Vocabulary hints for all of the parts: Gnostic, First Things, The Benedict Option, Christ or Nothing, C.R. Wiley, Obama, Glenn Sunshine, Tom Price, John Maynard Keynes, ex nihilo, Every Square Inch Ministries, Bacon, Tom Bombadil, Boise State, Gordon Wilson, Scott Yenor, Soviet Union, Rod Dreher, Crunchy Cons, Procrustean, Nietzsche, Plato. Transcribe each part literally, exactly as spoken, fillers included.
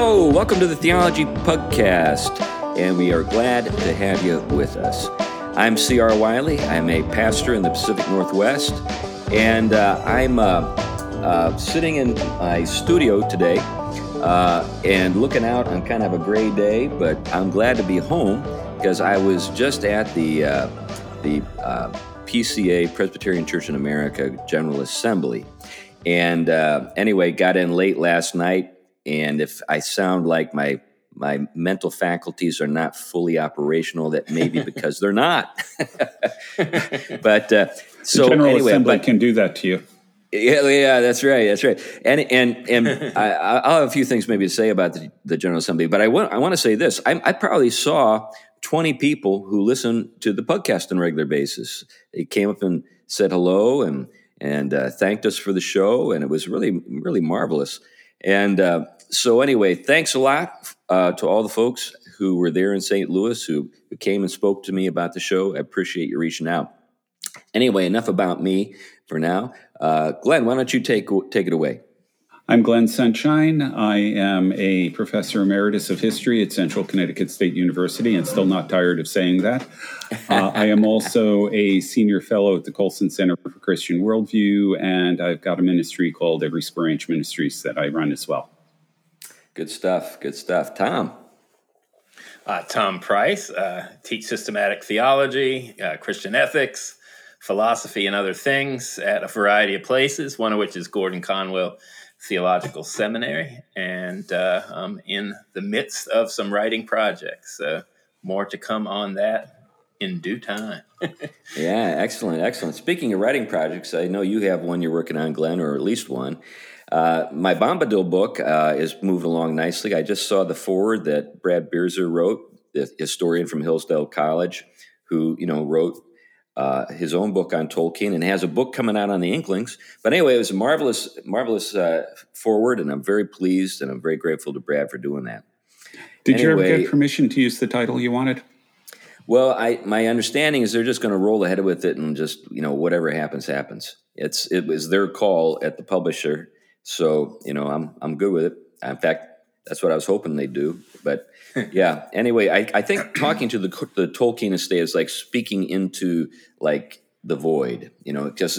Hello, welcome to the Theology Podcast, and we are glad to have you with us. I'm C R. Wiley. I'm a pastor in the Pacific Northwest, and uh, I'm uh, uh, sitting in my studio today uh, and looking out on kind of a gray day, but I'm glad to be home because I was just at the uh, the uh, P C A, Presbyterian Church in America, General Assembly. And uh, anyway, got in late last night, and if I sound like my my mental faculties are not fully operational, that may be because they're not. But uh, so the General anyway, Assembly but, can do that to you. Yeah, yeah, that's right, that's right. And and and I, I'll have a few things maybe to say about the, the General Assembly, but I want I want to say this: I, I probably saw twenty people who listen to the podcast on a regular basis. They came up and said hello and. and uh, thanked us for the show, and it was really, really marvelous. And uh, so anyway, thanks a lot uh, to all the folks who were there in Saint Louis, who, who came and spoke to me about the show. I appreciate you reaching out. Anyway, enough about me for now. Uh, Glenn, why don't you take take it away? I'm Glenn Sunshine. I am a professor emeritus of history at Central Connecticut State University, and still not tired of saying that. Uh, I am also a senior fellow at the Colson Center for Christian Worldview, and I've got a ministry called Every Square Inch Ministries that I run as well. Good stuff. Good stuff. Tom. Uh, Tom Price. Uh, teach systematic theology, uh, Christian ethics, philosophy, and other things at a variety of places, one of which is Gordon Conwell Theological Seminary, and uh, I'm in the midst of some writing projects. So more to come on that in due time. Yeah, excellent, excellent. Speaking of writing projects, I know you have one you're working on, Glenn, or at least one. Uh, my Bombadil book uh, is moving along nicely. I just saw the foreword that Brad Birzer wrote, the historian from Hillsdale College, who, you know, wrote Uh, his own book on Tolkien, and has a book coming out on the Inklings. But anyway, it was a marvelous, marvelous uh, forward, and I'm very pleased, and I'm very grateful to Brad for doing that. Did anyway, you ever get permission to use the title you wanted? Well, I, my understanding is they're just going to roll ahead with it, and just, you know, whatever happens, happens. It's it was their call at the publisher, so you know I'm I'm good with it. In fact, that's what I was hoping they'd do. But yeah, anyway, I, I think talking to the the Tolkien estate is like speaking into like the void, you know, it just,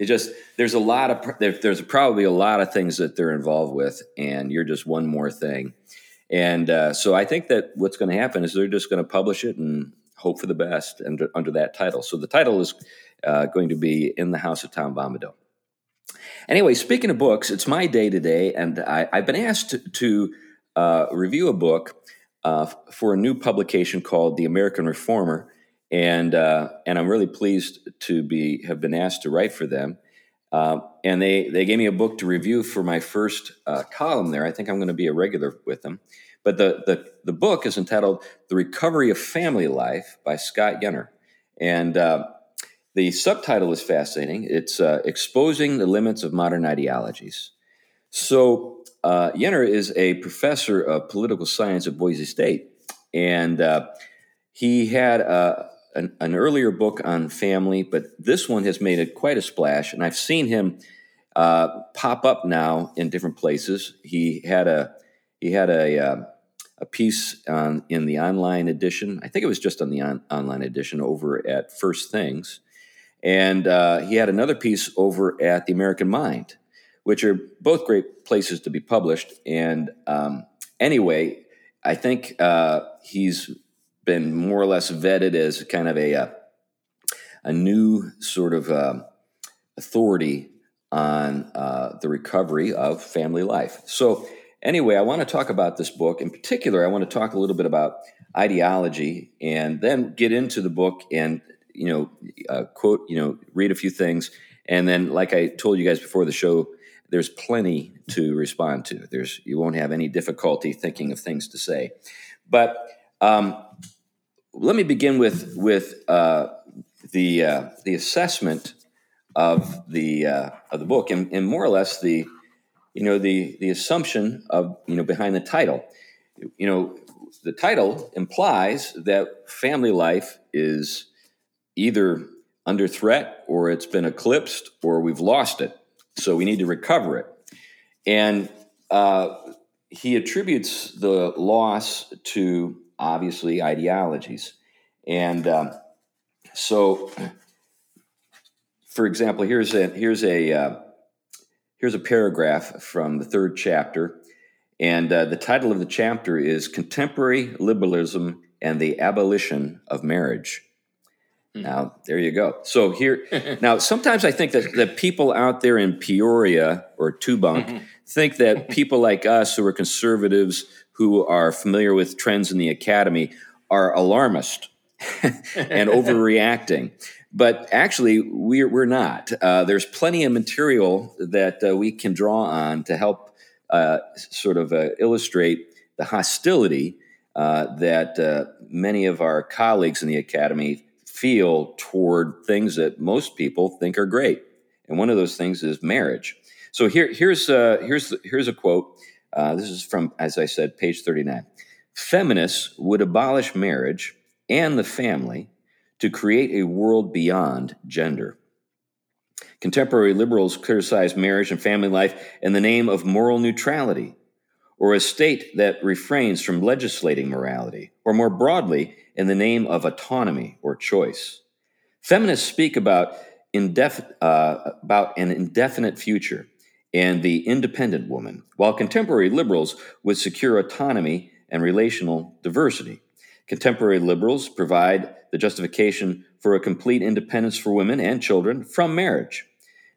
it just, there's a lot of, there, there's probably a lot of things that they're involved with, and you're just one more thing. And uh, so I think that what's going to happen is they're just going to publish it and hope for the best under, under that title. So the title is uh, going to be In the House of Tom Bombadil. Anyway, speaking of books, it's my day today, and I, I've been asked to, to uh, review a book uh, for a new publication called The American Reformer, and uh, and I'm really pleased to be have been asked to write for them. Uh, and they, they gave me a book to review for my first uh, column there. I think I'm going to be a regular with them. But the, the, the book is entitled The Recovery of Family Life by Scott Yenor, and Uh, The subtitle is fascinating. It's uh, Exposing the Limits of Modern Ideologies. So uh, Yenor is a professor of political science at Boise State, and uh, he had uh, an, an earlier book on family, but this one has made it quite a splash, and I've seen him uh, pop up now in different places. He had a he had a uh, a piece on, in the online edition. I think it was just on the on, online edition over at First Things. And uh, he had another piece over at The American Mind, which are both great places to be published. And um, anyway, I think uh, he's been more or less vetted as kind of a a, a new sort of uh, authority on uh, the recovery of family life. So anyway, I want to talk about this book. In particular, I want to talk a little bit about ideology, and then get into the book and you know, uh, quote, you know, read a few things. And then, like I told you guys before the show, there's plenty to respond to. There's, you won't have any difficulty thinking of things to say. But um, let me begin with, with uh, the, uh, the assessment of the, uh, of the book, and, and more or less the, you know, the, the assumption of, you know, behind the title. You know, the title implies that family life is either under threat, or it's been eclipsed, or we've lost it. So we need to recover it. And, uh, he attributes the loss to, obviously, ideologies. And um, so, for example, here's a here's a uh, here's a paragraph from the third chapter, and uh, the title of the chapter is "Contemporary Liberalism and the Abolition of Marriage." Mm-hmm. Now, there you go. So here, now sometimes I think that, that people out there in Peoria or Tubank mm-hmm. think that people like us who are conservatives, who are familiar with trends in the academy, are alarmist and overreacting. But actually, we're, we're not. Uh, there's plenty of material that uh, we can draw on to help uh, sort of uh, illustrate the hostility uh, that uh, many of our colleagues in the academy feel toward things that most people think are great. And one of those things is marriage. So here, here's, uh, here's, here's a quote. Uh, this is from, as I said, page thirty-nine. "Feminists would abolish marriage and the family to create a world beyond gender. Contemporary liberals criticize marriage and family life in the name of moral neutrality, or a state that refrains from legislating morality, or more broadly, in the name of autonomy or choice. Feminists speak about, indefin- uh, about an indefinite future and the independent woman, while contemporary liberals would secure autonomy and relational diversity. Contemporary liberals provide the justification for a complete independence for women and children from marriage.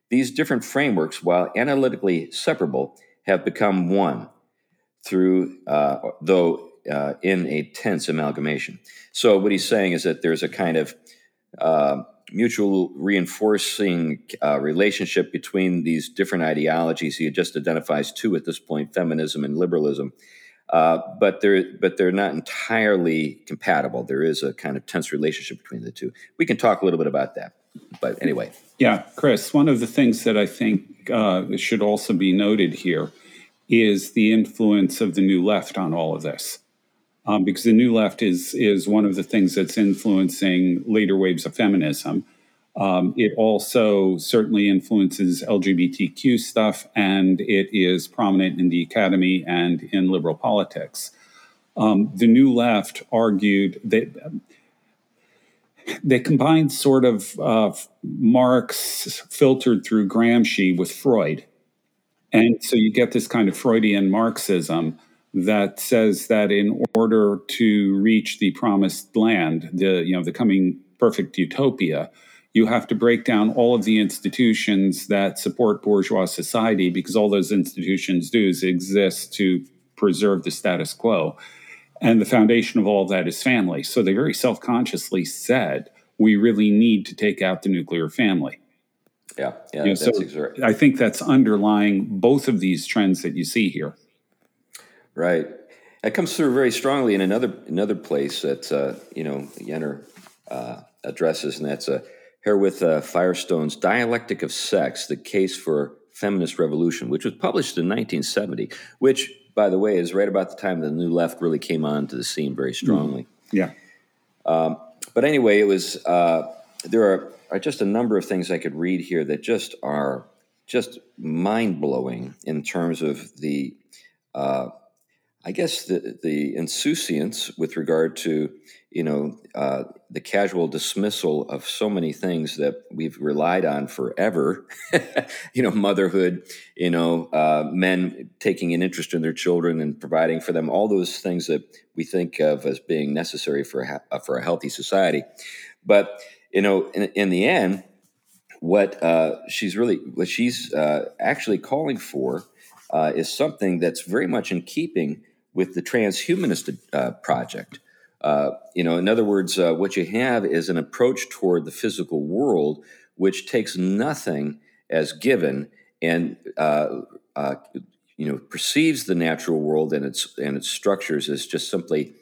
These different frameworks, while analytically separable, have become one, through uh, though uh, in a tense amalgamation." So what he's saying is that there's a kind of uh, mutual reinforcing uh, relationship between these different ideologies. He just identifies two at this point: feminism and liberalism, uh, but they're but they're not entirely compatible. There is a kind of tense relationship between the two. We can talk a little bit about that, but anyway. Yeah, Chris. One of the things that I think uh, should also be noted here is the influence of the New Left on all of this, um, because the New Left is is one of the things that's influencing later waves of feminism. Um, it also certainly influences L G B T Q stuff, and it is prominent in the academy and in liberal politics. Um, the New Left argued that they combined sort of uh, Marx filtered through Gramsci with Freud. And so you get this kind of Freudian Marxism that says that in order to reach the promised land, the you know the coming perfect utopia, you have to break down all of the institutions that support bourgeois society, because all those institutions do is exist to preserve the status quo. And the foundation of all of that is family. So they very self-consciously said, we really need to take out the nuclear family. Yeah, yeah. You know, that's so exactly. I think that's underlying both of these trends that you see here. Right. That comes through very strongly in another another place that uh, you know Yenor uh, addresses, and that's uh, Herewith uh, Firestone's "Dialectic of Sex: The Case for Feminist Revolution," which was published in nineteen seventy. Which, by the way, is right about the time the New Left really came onto the scene very strongly. Mm-hmm. Yeah. Um, but anyway, it was uh, there are. are just a number of things I could read here that just are just mind-blowing in terms of the, uh, I guess, the, the insouciance with regard to, you know, uh, the casual dismissal of so many things that we've relied on forever, you know, motherhood, you know, uh, men taking an interest in their children and providing for them, all those things that we think of as being necessary for, uh, for a healthy society. But you know, in, in the end, what uh, she's really, what she's uh, actually calling for uh, is something that's very much in keeping with the transhumanist uh, project. Uh, you know, in other words, uh, what you have is an approach toward the physical world which takes nothing as given and, uh, uh, you know, perceives the natural world and its and its structures as just simply,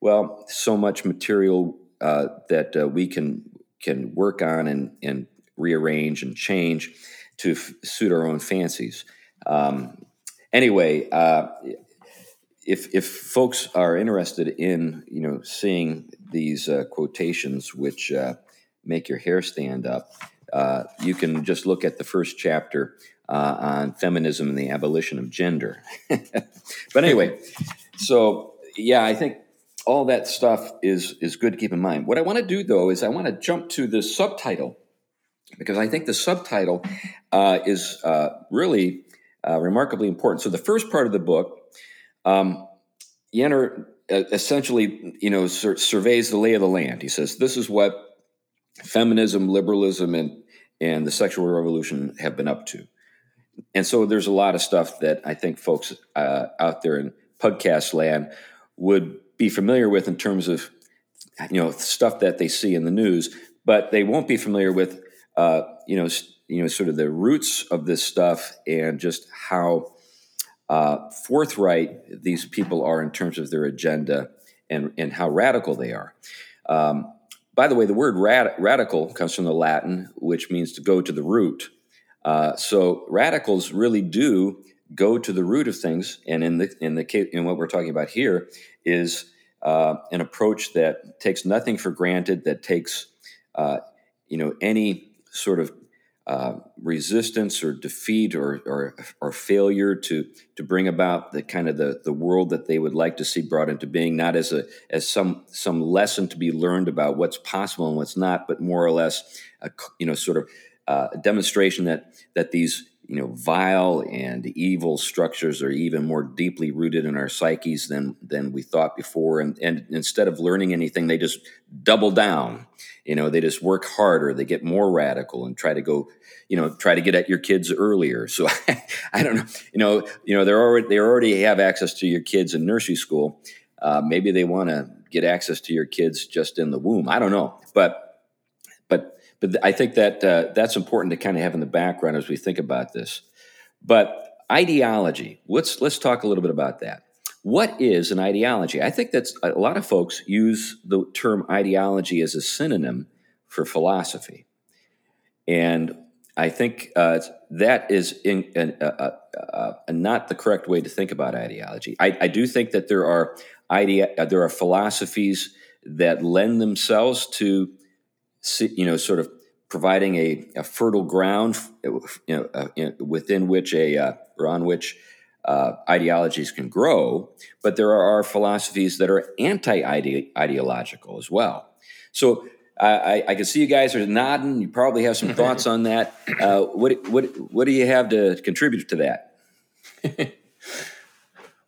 well, so much material uh, that uh, we can. can work on and, and rearrange and change to f- suit our own fancies. Um, anyway, uh, if if folks are interested in you know seeing these uh, quotations which uh, make your hair stand up, uh, you can just look at the first chapter uh, on feminism and the abolition of gender. But anyway, so yeah, I think all that stuff is, is good to keep in mind. What I want to do, though, is I want to jump to the subtitle, because I think the subtitle uh, is uh, really uh, remarkably important. So the first part of the book, um, Yenor uh, essentially, you know, sur- surveys the lay of the land. He says, this is what feminism, liberalism, and, and the sexual revolution have been up to. And so there's a lot of stuff that I think folks uh, out there in podcast land would be familiar with in terms of, you know, stuff that they see in the news, but they won't be familiar with, uh, you know, you know, sort of the roots of this stuff and just how uh, forthright these people are in terms of their agenda and, and how radical they are. Um, by the way, the word rad- radical comes from the Latin, which means to go to the root. Uh, so radicals really do go to the root of things, and in the in the case, in what we're talking about here is uh, an approach that takes nothing for granted, that takes uh, you know any sort of uh, resistance or defeat or, or or failure to to bring about the kind of the, the world that they would like to see brought into being, not as a as some some lesson to be learned about what's possible and what's not, but more or less a you know sort of uh, a demonstration that that these you know, vile and evil structures are even more deeply rooted in our psyches than than we thought before. And, and instead of learning anything, they just double down. You know, they just work harder. They get more radical and try to go, you know, try to get at your kids earlier. So I, I don't know, you know, you know, they're already they already have access to your kids in nursery school. Uh, maybe they want to get access to your kids just in the womb. I don't know, but. But I think that uh, that's important to kind of have in the background as we think about this. But ideology, let's let's talk a little bit about that. What is an ideology? I think that's a lot of folks use the term ideology as a synonym for philosophy, and I think uh, that is in, in, uh, uh, uh, not the correct way to think about ideology. I, I do think that there are idea uh, there are philosophies that lend themselves to you know, sort of providing a, a fertile ground, you know, uh, within which a uh, or on which uh, ideologies can grow. But there are philosophies that are anti-ideological as well. So I, I can see you guys are nodding. You probably have some thoughts on that. Uh, what what what do you have to contribute to that?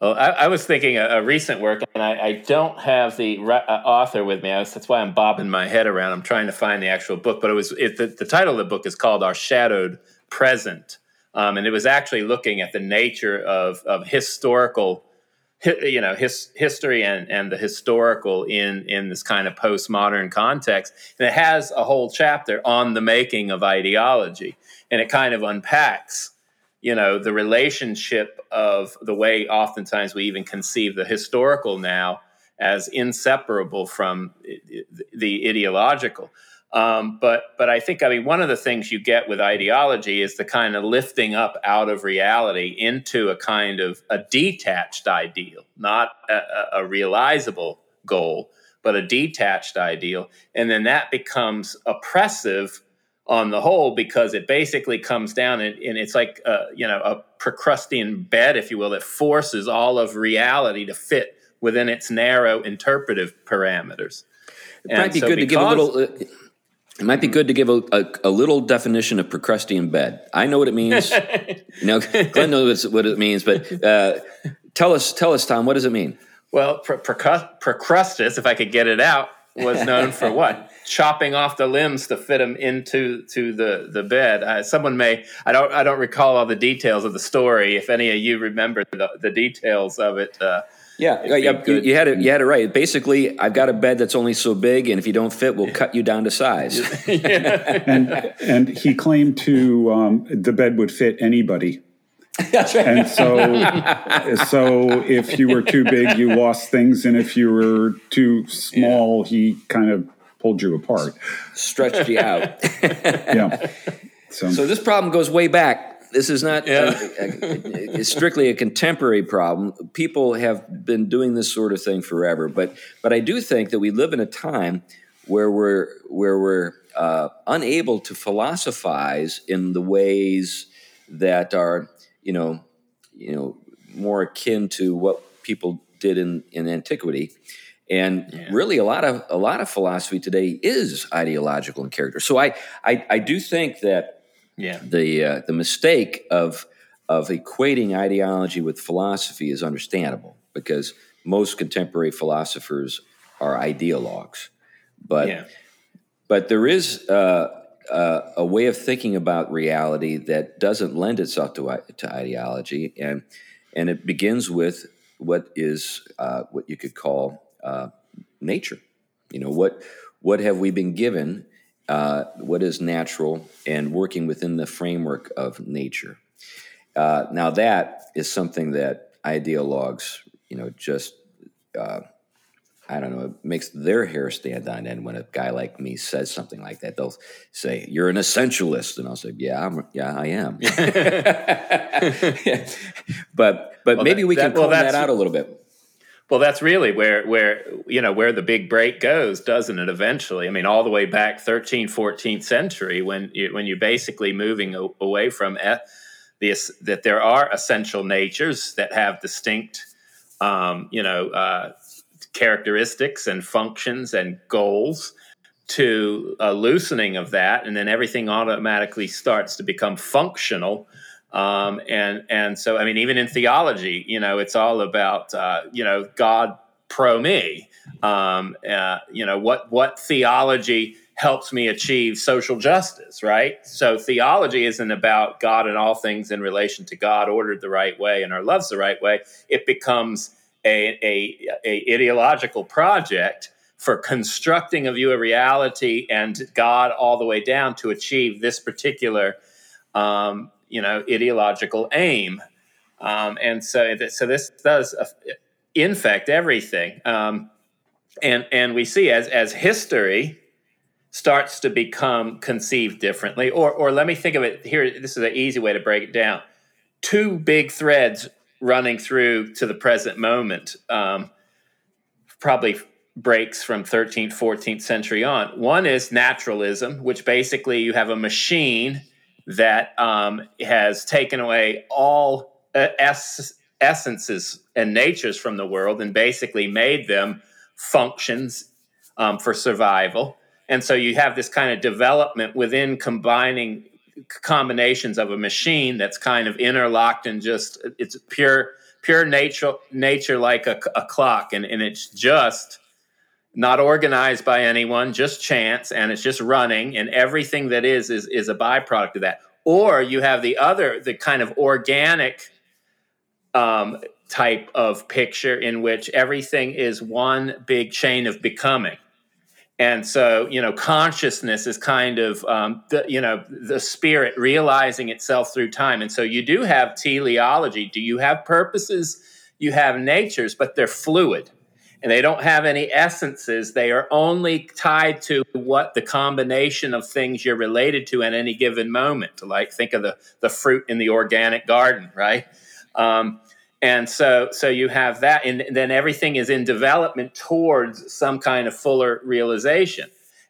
Well, I, I was thinking a, a recent work, and I, I don't have the re- uh, author with me. I was, that's why I'm bobbing my head around. I'm trying to find the actual book, but it was it, the, the title of the book is called "Our Shadowed Present," um, and it was actually looking at the nature of of historical, you know, his, history and, and the historical in in this kind of postmodern context. And it has a whole chapter on the making of ideology, and it kind of unpacks, you know, the relationship of the way oftentimes we even conceive the historical now as inseparable from the ideological. Um, but but I think, I mean, one of the things you get with ideology is the kind of lifting up out of reality into a kind of a detached ideal, not a, a realizable goal, but a detached ideal. And then that becomes oppressive on the whole, because it basically comes down and, and it's like, uh, you know, a Procrustean bed, if you will, that forces all of reality to fit within its narrow interpretive parameters. It might be good to give a little. Uh, it might be good to give a, a, a little definition of Procrustean bed. I know what it means. You know, Glenn knows what it means, but uh, tell us, tell us, Tom, what does it mean? Well, pro- Procrustes, if I could get it out, was known for what? Chopping off the limbs to fit them into to the the bed. Uh, someone may I don't I don't recall all the details of the story. If any of you remember the, the details of it, uh, yeah, yeah you, you had it. You had it right. Basically, I've got a bed that's only so big, and if you don't fit, we'll cut you down to size. and, and he claimed to um, the bed would fit anybody. That's right. And so, so if you were too big, you lost things, and if you were too small, yeah. he kind of pulled you apart, stretched you out. yeah. So. so this problem goes way back. This is not yeah. a, a, a, strictly a contemporary problem. People have been doing this sort of thing forever, but but I do think that we live in a time where we're where we're uh, unable to philosophize in the ways that are, you know, you know, more akin to what people did in, in antiquity. And yeah. really a lot of, a lot of philosophy today is ideological in character. So I, I, I do think that yeah. the, uh, the mistake of, of equating ideology with philosophy is understandable, because most contemporary philosophers are ideologues, but, yeah. but there is, uh, Uh, a way of thinking about reality that doesn't lend itself to to ideology, and and it begins with what is uh, what you could call uh, nature. You know, what what have we been given? Uh, what is natural, and working within the framework of nature. Uh, now that is something that ideologues, you know, just uh, I don't know, it makes their hair stand on end when a guy like me says something like that. They'll say, "You're an essentialist," and I'll say, "Yeah, I'm, yeah, I am." yeah. But but well, maybe that, we can that, well, comb that out a little bit. Well, that's really where where you know where the big break goes, doesn't it? Eventually, I mean, all the way back thirteenth, fourteenth century, when you, when you're basically moving away from this, that there are essential natures that have distinct, um, you know. Uh, characteristics and functions and goals, to a loosening of that, and then everything automatically starts to become functional. Um, and and so, I mean, even in theology, you know, it's all about uh, you know God pro me. Um, uh, you know, what what theology helps me achieve social justice, right? So theology isn't about God and all things in relation to God ordered the right way and our loves the right way. It becomes A, a, a ideological project for constructing a view of reality and God all the way down to achieve this particular, um, you know, ideological aim. Um, and so, th- so this does uh, infect everything. Um, and, and we see as, as history starts to become conceived differently, or, or let me think of it here. This is an easy way to break it down. Two big threads running through to the present moment, um, probably breaks from thirteenth, fourteenth century on. One is naturalism, which basically you have a machine that um, has taken away all uh, es- essences and natures from the world and basically made them functions um, for survival. And so you have this kind of development within combining combinations of a machine that's kind of interlocked and just it's pure pure nature nature like a, a clock, and, and it's just not organized by anyone, just chance, and it's just running, and everything that is is is a byproduct of that. Or you have the other, the kind of organic um type of picture in which everything is one big chain of becoming. And so, you know, consciousness is kind of, um, the, you know, the spirit realizing itself through time. And so you do have teleology. Do you have purposes? You have natures, but they're fluid and they don't have any essences. They are only tied to what the combination of things you're related to at any given moment. Like think of the, the fruit in the organic garden, right? Um, And so, so you have that, and then everything is in development towards some kind of fuller realization.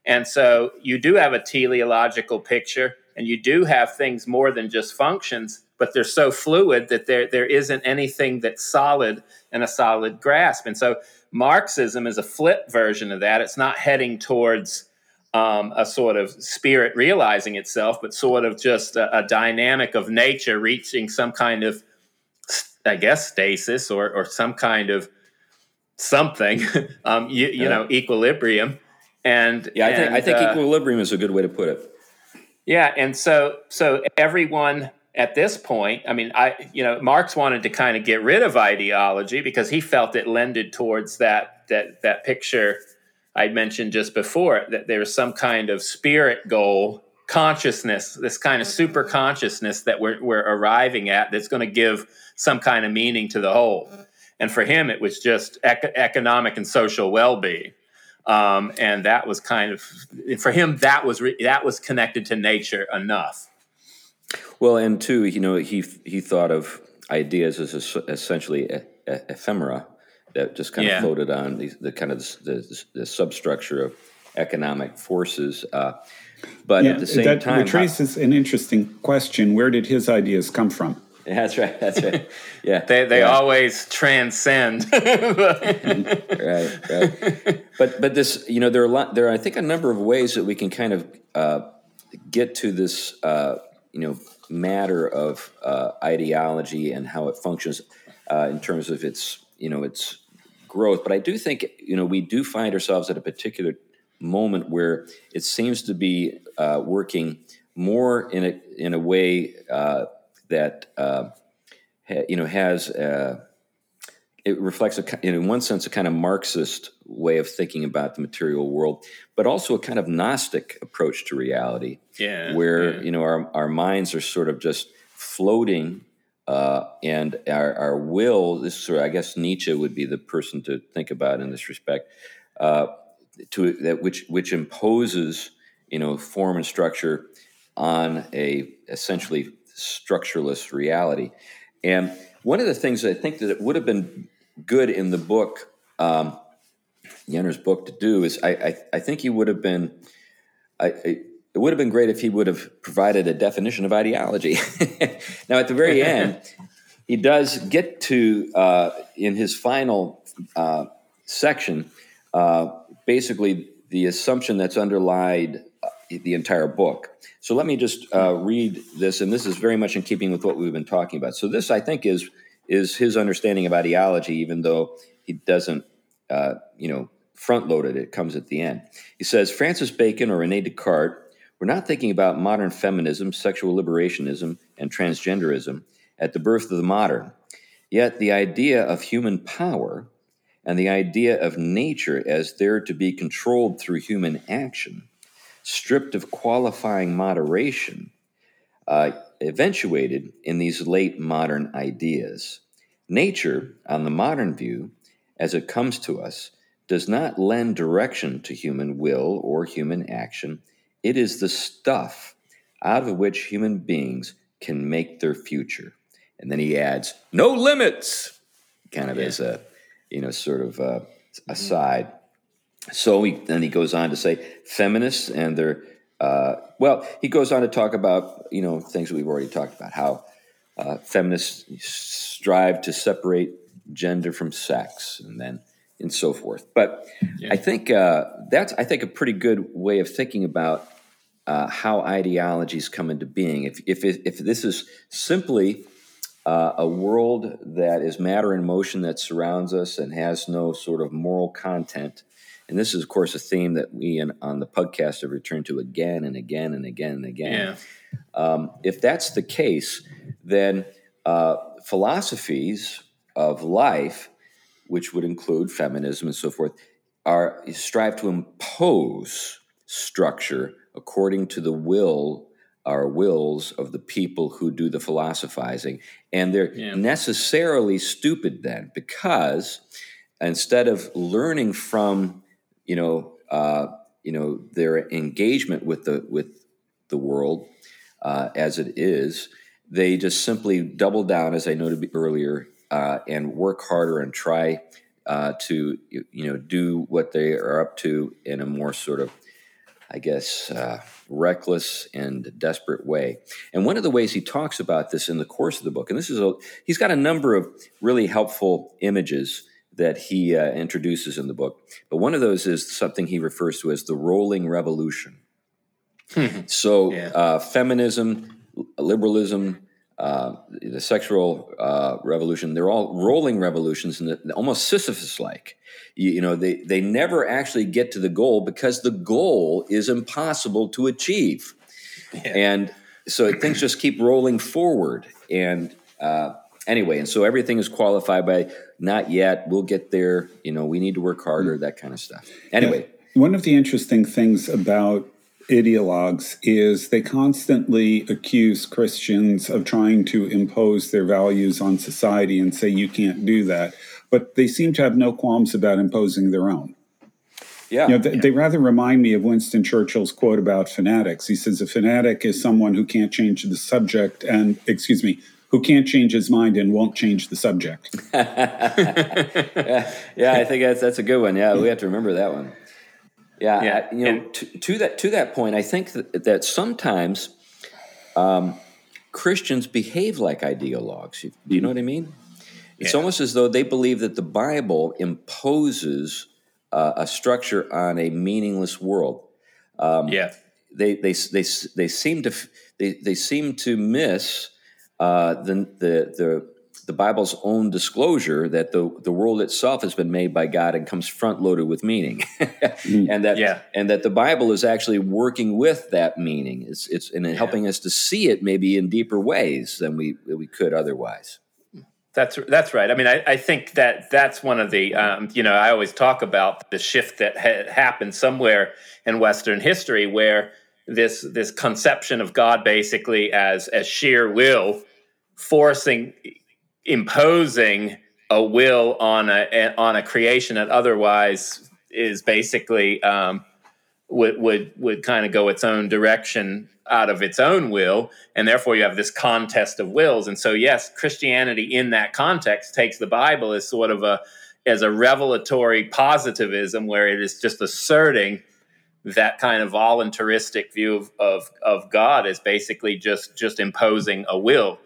And so you do have a teleological picture, and you do have things more than just functions, but they're so fluid that there, there isn't anything that's solid and a solid grasp. And so Marxism is a flip version of that. It's not heading towards um, a sort of spirit realizing itself, but sort of just a, a dynamic of nature reaching some kind of, I guess, stasis or or some kind of something, um, you, you know, equilibrium. And yeah, I think, and, I think uh, equilibrium is a good way to put it. Yeah. And so, so everyone at this point, I mean, I, you know, Marx wanted to kind of get rid of ideology because he felt it lended towards that, that, that picture I mentioned just before, that there was some kind of spirit goal, consciousness, this kind of super consciousness that we're, we're arriving at that's going to give some kind of meaning to the whole. And for him, it was just ec- economic and social well-being. Um, and that was kind of, for him, that was re- that was connected to nature enough. Well, and too, you know, he he thought of ideas as es- essentially e- e- ephemera that just kind of yeah. floated on the, the kind of the, the, the substructure of economic forces. Uh, But yeah, at the same that time... That traces an interesting question. Where did his ideas come from? That's right, that's right. Yeah, They they yeah. always transcend. Right, right. But, but this, you know, there are, a lot, there are, I think, a number of ways that we can kind of uh, get to this, uh, you know, matter of uh, ideology and how it functions uh, in terms of its, you know, its growth. But I do think, you know, we do find ourselves at a particular moment where it seems to be uh, working more in a, in a way... Uh, that, uh, ha, you know, has, uh, it reflects, a, in one sense, a kind of Marxist way of thinking about the material world, but also a kind of Gnostic approach to reality, yeah, where, yeah. you know, our, our minds are sort of just floating uh, and our, our will, this sort of, I guess Nietzsche would be the person to think about in this respect, uh, to that which which imposes, you know, form and structure on a essentially structureless reality. And one of the things that I think that it would have been good in the book, um, Yenor's book, to do is I, I, I think he would have been, I, I, it would have been great if he would have provided a definition of ideology. Now, at the very end, he does get to, uh, in his final uh, section, uh, basically the assumption that's underlied the entire book. So let me just uh, read this, and this is very much in keeping with what we've been talking about. So this, I think, is is his understanding of ideology, even though he doesn't, uh, you know, front-load it. It comes at the end. He says, Francis Bacon or René Descartes were not thinking about modern feminism, sexual liberationism, and transgenderism at the birth of the modern. Yet the idea of human power and the idea of nature as there to be controlled through human action, stripped of qualifying moderation, uh, eventuated in these late modern ideas. Nature, on the modern view, as it comes to us, does not lend direction to human will or human action. It is the stuff out of which human beings can make their future. And then he adds, no limits, kind of yeah. as a, you know, sort of uh, aside. So he, then he goes on to say feminists and their, uh, well, he goes on to talk about, you know, things that we've already talked about, how uh, feminists strive to separate gender from sex and then and so forth. But yeah. I think uh, that's, I think, a pretty good way of thinking about uh, how ideologies come into being. If, if, if this is simply uh, a world that is matter and motion that surrounds us and has no sort of moral content. And this is, of course, a theme that we in, on the podcast have returned to again and again and again and again. Yeah. Um, if that's the case, then uh, philosophies of life, which would include feminism and so forth, are strive to impose structure according to the will, our wills of the people who do the philosophizing. And they're yeah. necessarily stupid then, because instead of learning from you know, uh, you know, their engagement with the with the world uh, as it is, they just simply double down, as I noted earlier, uh, and work harder and try uh, to, you know, do what they are up to in a more sort of, I guess, uh, reckless and desperate way. And one of the ways he talks about this in the course of the book, and this is a, he's got a number of really helpful images that he uh, introduces in the book. But one of those is something he refers to as the rolling revolution. so yeah. uh, feminism, liberalism, uh, the sexual uh, revolution, they're all rolling revolutions and almost Sisyphus-like. You, you know, they, they never actually get to the goal because the goal is impossible to achieve. Yeah. And so things just keep rolling forward and, uh, Anyway, and so everything is qualified by not yet, we'll get there, you know, we need to work harder, that kind of stuff. Anyway. Yeah. One of the interesting things about ideologues is they constantly accuse Christians of trying to impose their values on society and say you can't do that, but they seem to have no qualms about imposing their own. Yeah. You know, th- yeah. They rather remind me of Winston Churchill's quote about fanatics. He says, a fanatic is someone who can't change the subject and, excuse me, who can't change his mind and won't change the subject. yeah, yeah, I think that's that's a good one. Yeah, we have to remember that one. Yeah, yeah. I, you know, and, to, to that to that point, I think that, that sometimes um, Christians behave like ideologues. Do you know what I mean? It's yeah. almost as though they believe that the Bible imposes uh, a structure on a meaningless world. Um, yeah, they they they they seem to they they seem to miss uh, the the the. the Bible's own disclosure that the, the world itself has been made by God and comes front-loaded with meaning, and that yeah. and that the Bible is actually working with that meaning. It's it's and yeah. helping us to see it maybe in deeper ways than we we could otherwise. That's that's right. I mean, I, I think that that's one of the um, you know I always talk about the shift that ha- happened somewhere in Western history where this this conception of God basically as as sheer will forcing. imposing a will on a on a creation that otherwise is basically um, would would would kind of go its own direction out of its own will, and therefore you have this contest of wills. And so, yes, Christianity in that context takes the Bible as sort of a as a revelatory positivism, where it is just asserting that kind of voluntaristic view of of, of God as basically just just imposing a will.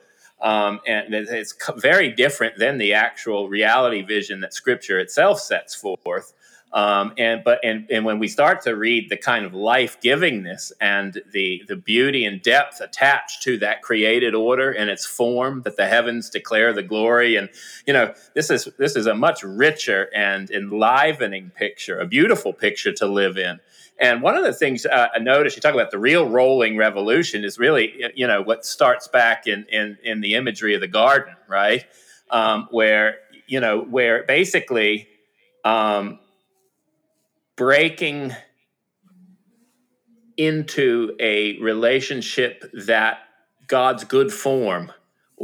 Um, and it's very different than the actual reality vision that Scripture itself sets forth. Um, and but and, and when we start to read the kind of life-givingness and the the beauty and depth attached to that created order and its form, that the heavens declare the glory, and you know this is this is a much richer and enlivening picture, a beautiful picture to live in. And one of the things uh, I noticed, you talk about the real rolling revolution, is really, you know, what starts back in in, in the imagery of the garden, right? Um, where, you know, where basically um, breaking into a relationship that God's good form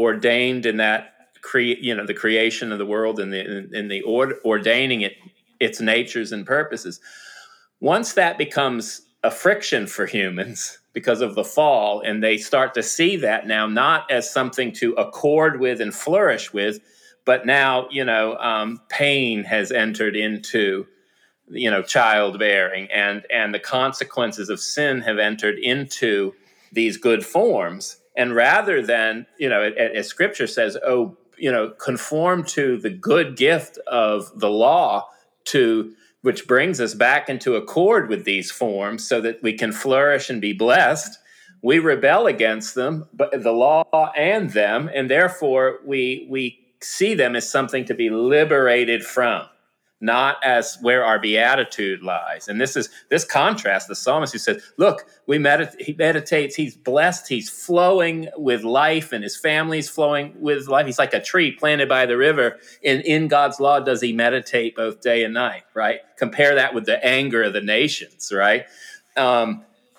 ordained in that, cre- you know, the creation of the world and the, in, in the or- ordaining it, its natures and purposes. Once that becomes a friction for humans because of the fall, and they start to see that now not as something to accord with and flourish with, but now, you know, um, pain has entered into, you know, childbearing, and, and the consequences of sin have entered into these good forms. And rather than, you know, as Scripture says, oh, you know, conform to the good gift of the law to... which brings us back into accord with these forms so that we can flourish and be blessed. We rebel against them, but the law and them, and therefore we we see them as something to be liberated from, not as where our beatitude lies. And this is this contrast, the psalmist who says, look, we medit- he meditates, he's blessed, he's flowing with life, and his family's flowing with life. He's like a tree planted by the river, and in God's law does he meditate both day and night, right? Compare that with the anger of the nations, right? Um,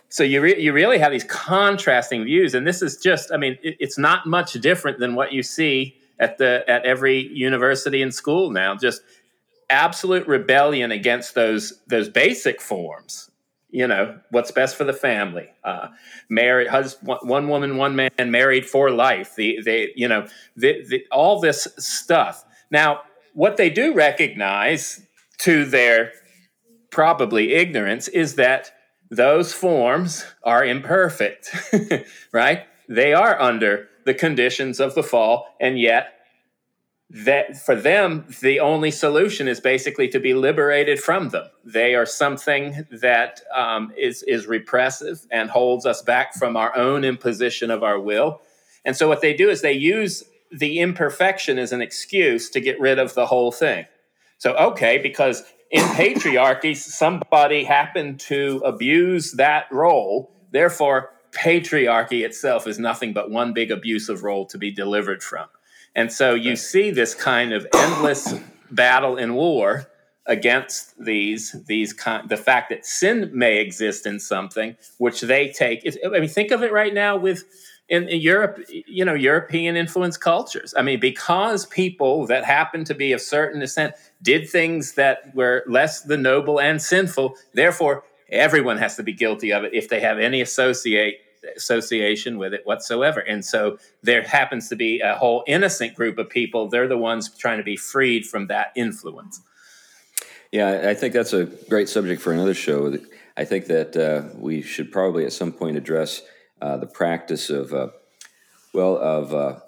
so you, re- you really have these contrasting views, and this is just, I mean, it, it's not much different than what you see at the at every university and school now, just absolute rebellion against those those basic forms, you know, what's best for the family, uh, married, husband, one woman, one man, married for life. The they, you know, the, the, all this stuff. Now, what they do recognize, to their probably ignorance, is that those forms are imperfect, right? They are under the conditions of the fall, and yet. That for them, the only solution is basically to be liberated from them. They are something that um, is, is repressive and holds us back from our own imposition of our will. And so what they do is they use the imperfection as an excuse to get rid of the whole thing. So, okay, because in patriarchy, somebody happened to abuse that role. Therefore, patriarchy itself is nothing but one big abusive role to be delivered from. And so you see this kind of endless battle and war against these these con- the fact that sin may exist in something, which they take. I mean, think of it right now with in, in Europe, you know, European influenced cultures. I mean, because people that happen to be of certain descent did things that were less than noble and sinful. Therefore, everyone has to be guilty of it if they have any associate. association with it whatsoever. And so there happens to be a whole innocent group of people. They're the ones trying to be freed from that influence. Yeah, I think that's a great subject for another show. I think that uh, we should probably at some point address uh, the practice of, uh, well, of uh,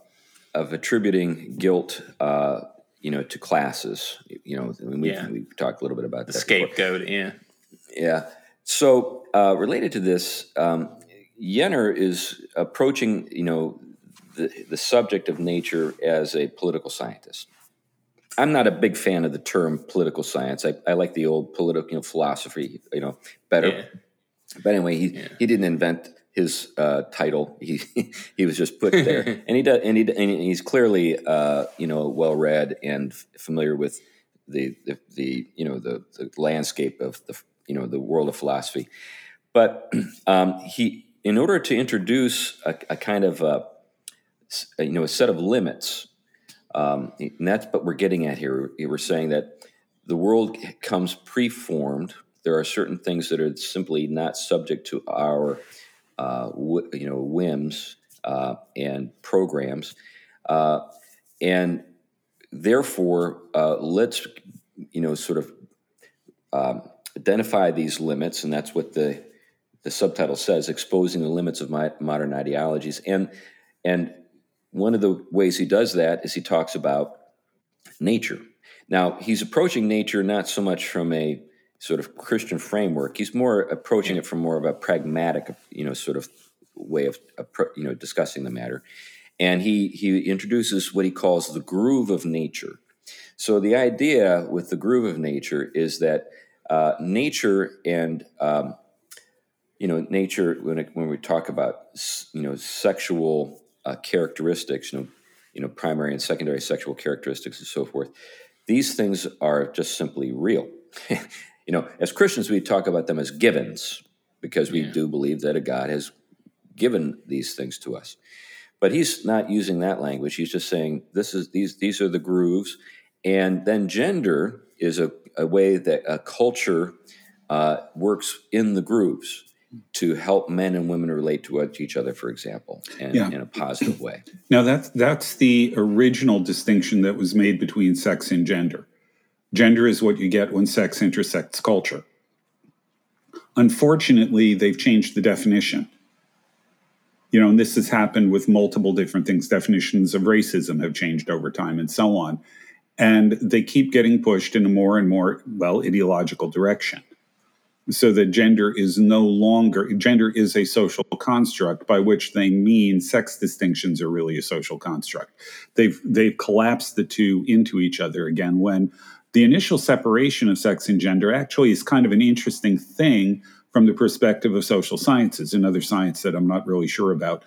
of attributing guilt, uh, you know, to classes. You know, we yeah. we talked a little bit about the that scapegoat. Before. Yeah, yeah. So uh, related to this, um, Yenor is approaching, you know, the, the subject of nature as a political scientist. I'm not a big fan of the term political science. I, I like the old political, you know, philosophy, you know, better. Yeah. But anyway, he, yeah. he didn't invent his uh, title. He he was just put there, and he does, and he and he's clearly uh, you know, well read and familiar with the, the the you know the the landscape of the you know the world of philosophy. But um, he, in order to introduce a, a kind of a, you know a set of limits. Um, and that's what we're getting at here. We're saying that the world comes preformed. There are certain things that are simply not subject to our, uh, wh- you know, whims uh, and programs, uh, and therefore, uh, let's, you know, sort of um, identify these limits, and that's what the the subtitle says: exposing the limits of my, modern ideologies, and and. One of the ways he does that is he talks about nature. Now, he's approaching nature not so much from a sort of Christian framework. He's more approaching yeah. it from more of a pragmatic, you know, sort of way of, you know, discussing the matter. And he he introduces what he calls the groove of nature. So the idea with the groove of nature is that uh, nature and, um, you know, nature, when, it, when we talk about, you know, sexual Uh, characteristics, you know, you know, primary and secondary sexual characteristics and so forth. These things are just simply real. you know, as Christians, we talk about them as givens because we yeah. do believe that a God has given these things to us. But he's not using that language. He's just saying this is these these are the grooves, and then gender is a, a way that a culture uh, works in the grooves to help men and women relate to each other, for example, and yeah. in a positive way. Now, that's, that's the original distinction that was made between sex and gender. Gender is what you get when sex intersects culture. Unfortunately, they've changed the definition. You know, and this has happened with multiple different things. Definitions of racism have changed over time and so on. And they keep getting pushed in a more and more, well, ideological direction. So that gender is no longer, gender is a social construct, by which they mean sex distinctions are really a social construct. They've they've collapsed the two into each other again, when the initial separation of sex and gender actually is kind of an interesting thing from the perspective of social sciences, another science that I'm not really sure about.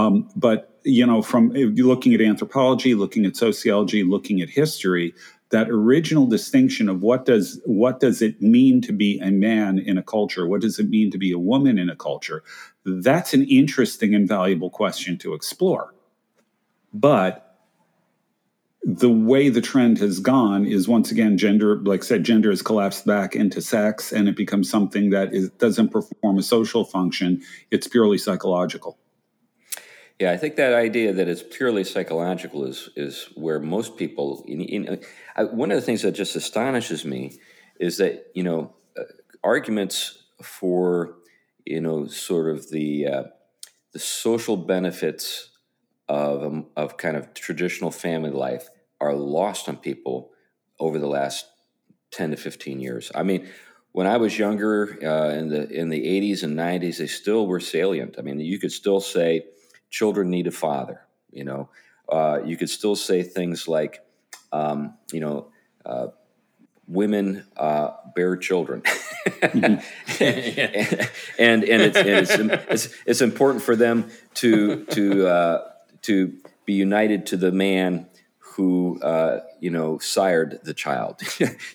Um, but, you know, from looking at anthropology, looking at sociology, looking at history, that original distinction of what does what does it mean to be a man in a culture? What does it mean to be a woman in a culture? That's an interesting and valuable question to explore. But the way the trend has gone is, once again, gender, like I said, gender has collapsed back into sex, and it becomes something that is, doesn't perform a social function. It's purely psychological. Yeah, I think that idea that it's purely psychological is is where most people. In, in, I, one of the things that just astonishes me is that you know uh, arguments for you know sort of the uh, the social benefits of um, of kind of traditional family life are lost on people over the last ten to fifteen years. I mean, when I was younger uh, in the in the eighties and nineties, they still were salient. I mean, you could still say children need a father, you know. Uh, you could still say things like, um, you know, uh, women uh, bear children. mm-hmm. and and, and, it's, and it's, it's it's important for them to to uh, to be united to the man who, uh, you know, sired the child.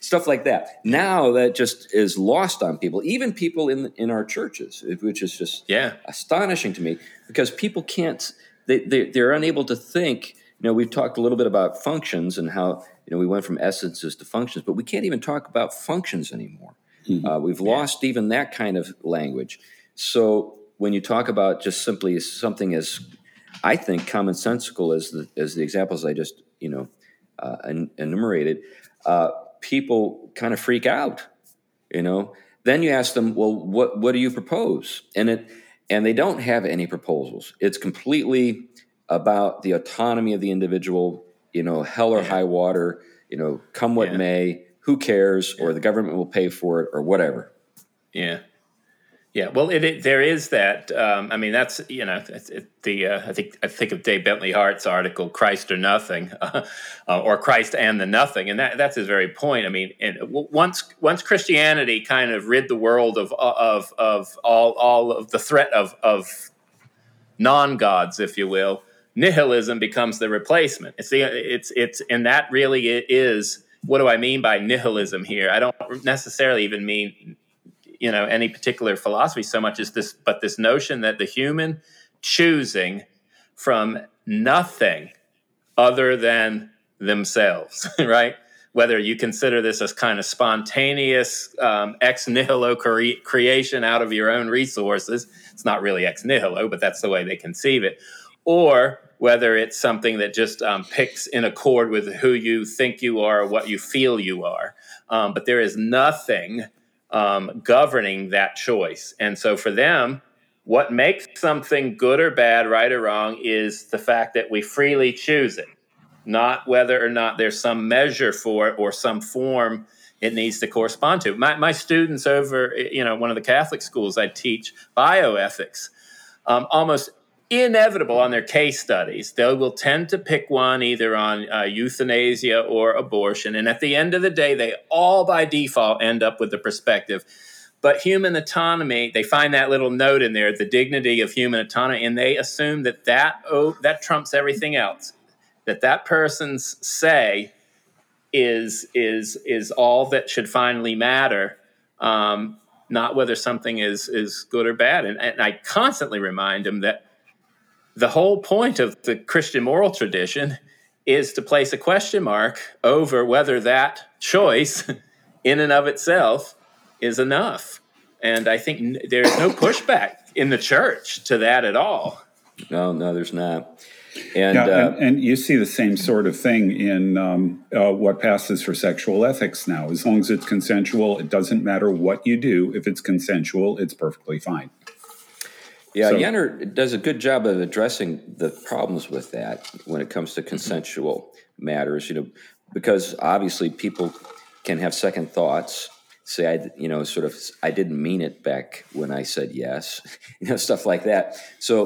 Stuff like that. Now that just is lost on people, even people in in our churches, which is just yeah. astonishing to me, because people can't, they, they, they're unable to think. You know, we've talked a little bit about functions and how, you know, we went from essences to functions, but we can't even talk about functions anymore. Mm-hmm. Uh, we've yeah. lost even that kind of language. So when you talk about just simply something as, I think, commonsensical as the, as the examples I just, you know, uh, enumerated, uh, people kind of freak out, you know. Then you ask them, well, what what do you propose? And it and they don't have any proposals. It's completely about the autonomy of the individual, you know, hell or yeah. high water, you know, come what yeah. may, who cares, yeah. or the government will pay for it, or whatever. Yeah. Yeah, well, it, it, there is that. Um, I mean, that's you know, it, it, the uh, I think I think of Dave Bentley Hart's article, "Christ or Nothing," uh, uh, or "Christ and the Nothing," and that, that's his very point. I mean, and once once Christianity kind of rid the world of of of all all of the threat of of non-gods, if you will, nihilism becomes the replacement. It's the, it's it's and that really is what do I mean by nihilism here? I don't necessarily even mean, you know, any particular philosophy so much as this, but this notion that the human choosing from nothing other than themselves, right? Whether you consider this as kind of spontaneous um, ex nihilo cre- creation out of your own resources, it's not really ex nihilo, but that's the way they conceive it, or whether it's something that just um, picks in accord with who you think you are or what you feel you are. Um, but there is nothing Um, governing that choice. And so for them, what makes something good or bad, right or wrong, is the fact that we freely choose it, not whether or not there's some measure for it or some form it needs to correspond to. My, my students over, you know, one of the Catholic schools I teach, bioethics, um, almost inevitable on their case studies, they will tend to pick one either on uh, euthanasia or abortion. And at the end of the day, they all by default end up with the perspective. But human autonomy, they find that little note in there, the dignity of human autonomy, and they assume that that, oh, that trumps everything else, that that person's say is, is, is all that should finally matter, um, not whether something is, is good or bad. And, and I constantly remind them that the whole point of the Christian moral tradition is to place a question mark over whether that choice in and of itself is enough. And I think there's no pushback in the church to that at all. No, no, there's not. And, yeah, uh, and, and you see the same sort of thing in um, uh, what passes for sexual ethics now. As long as it's consensual, it doesn't matter what you do. If it's consensual, it's perfectly fine. Yeah, so, Yenor does a good job of addressing the problems with that when it comes to consensual matters, you know, because obviously people can have second thoughts, say, I, you know, sort of, I didn't mean it back when I said yes, you know, stuff like that. So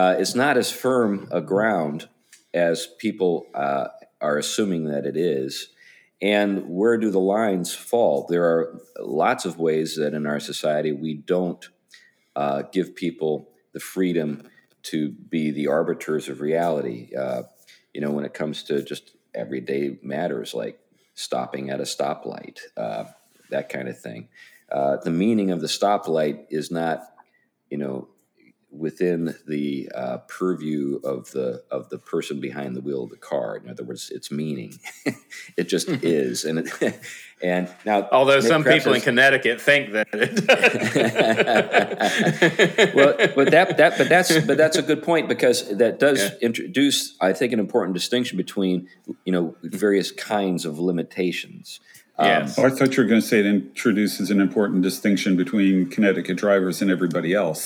uh, it's not as firm a ground as people uh, are assuming that it is. And where do the lines fall? There are lots of ways that in our society we don't uh, give people the freedom to be the arbiters of reality, uh, you know, when it comes to just everyday matters like stopping at a stoplight, uh, that kind of thing. Uh, the meaning of the stoplight is not, you know, within the uh, purview of the of the person behind the wheel of the car. In other words, its meaning, it just is. And it, and now, although some people in Connecticut think that it does. Well, but that that but that's but that's a good point, because that does yeah. introduce, I think, an important distinction between, you know, various kinds of limitations. Yes. Um, I thought you were going to say it introduces an important distinction between Connecticut drivers and everybody else.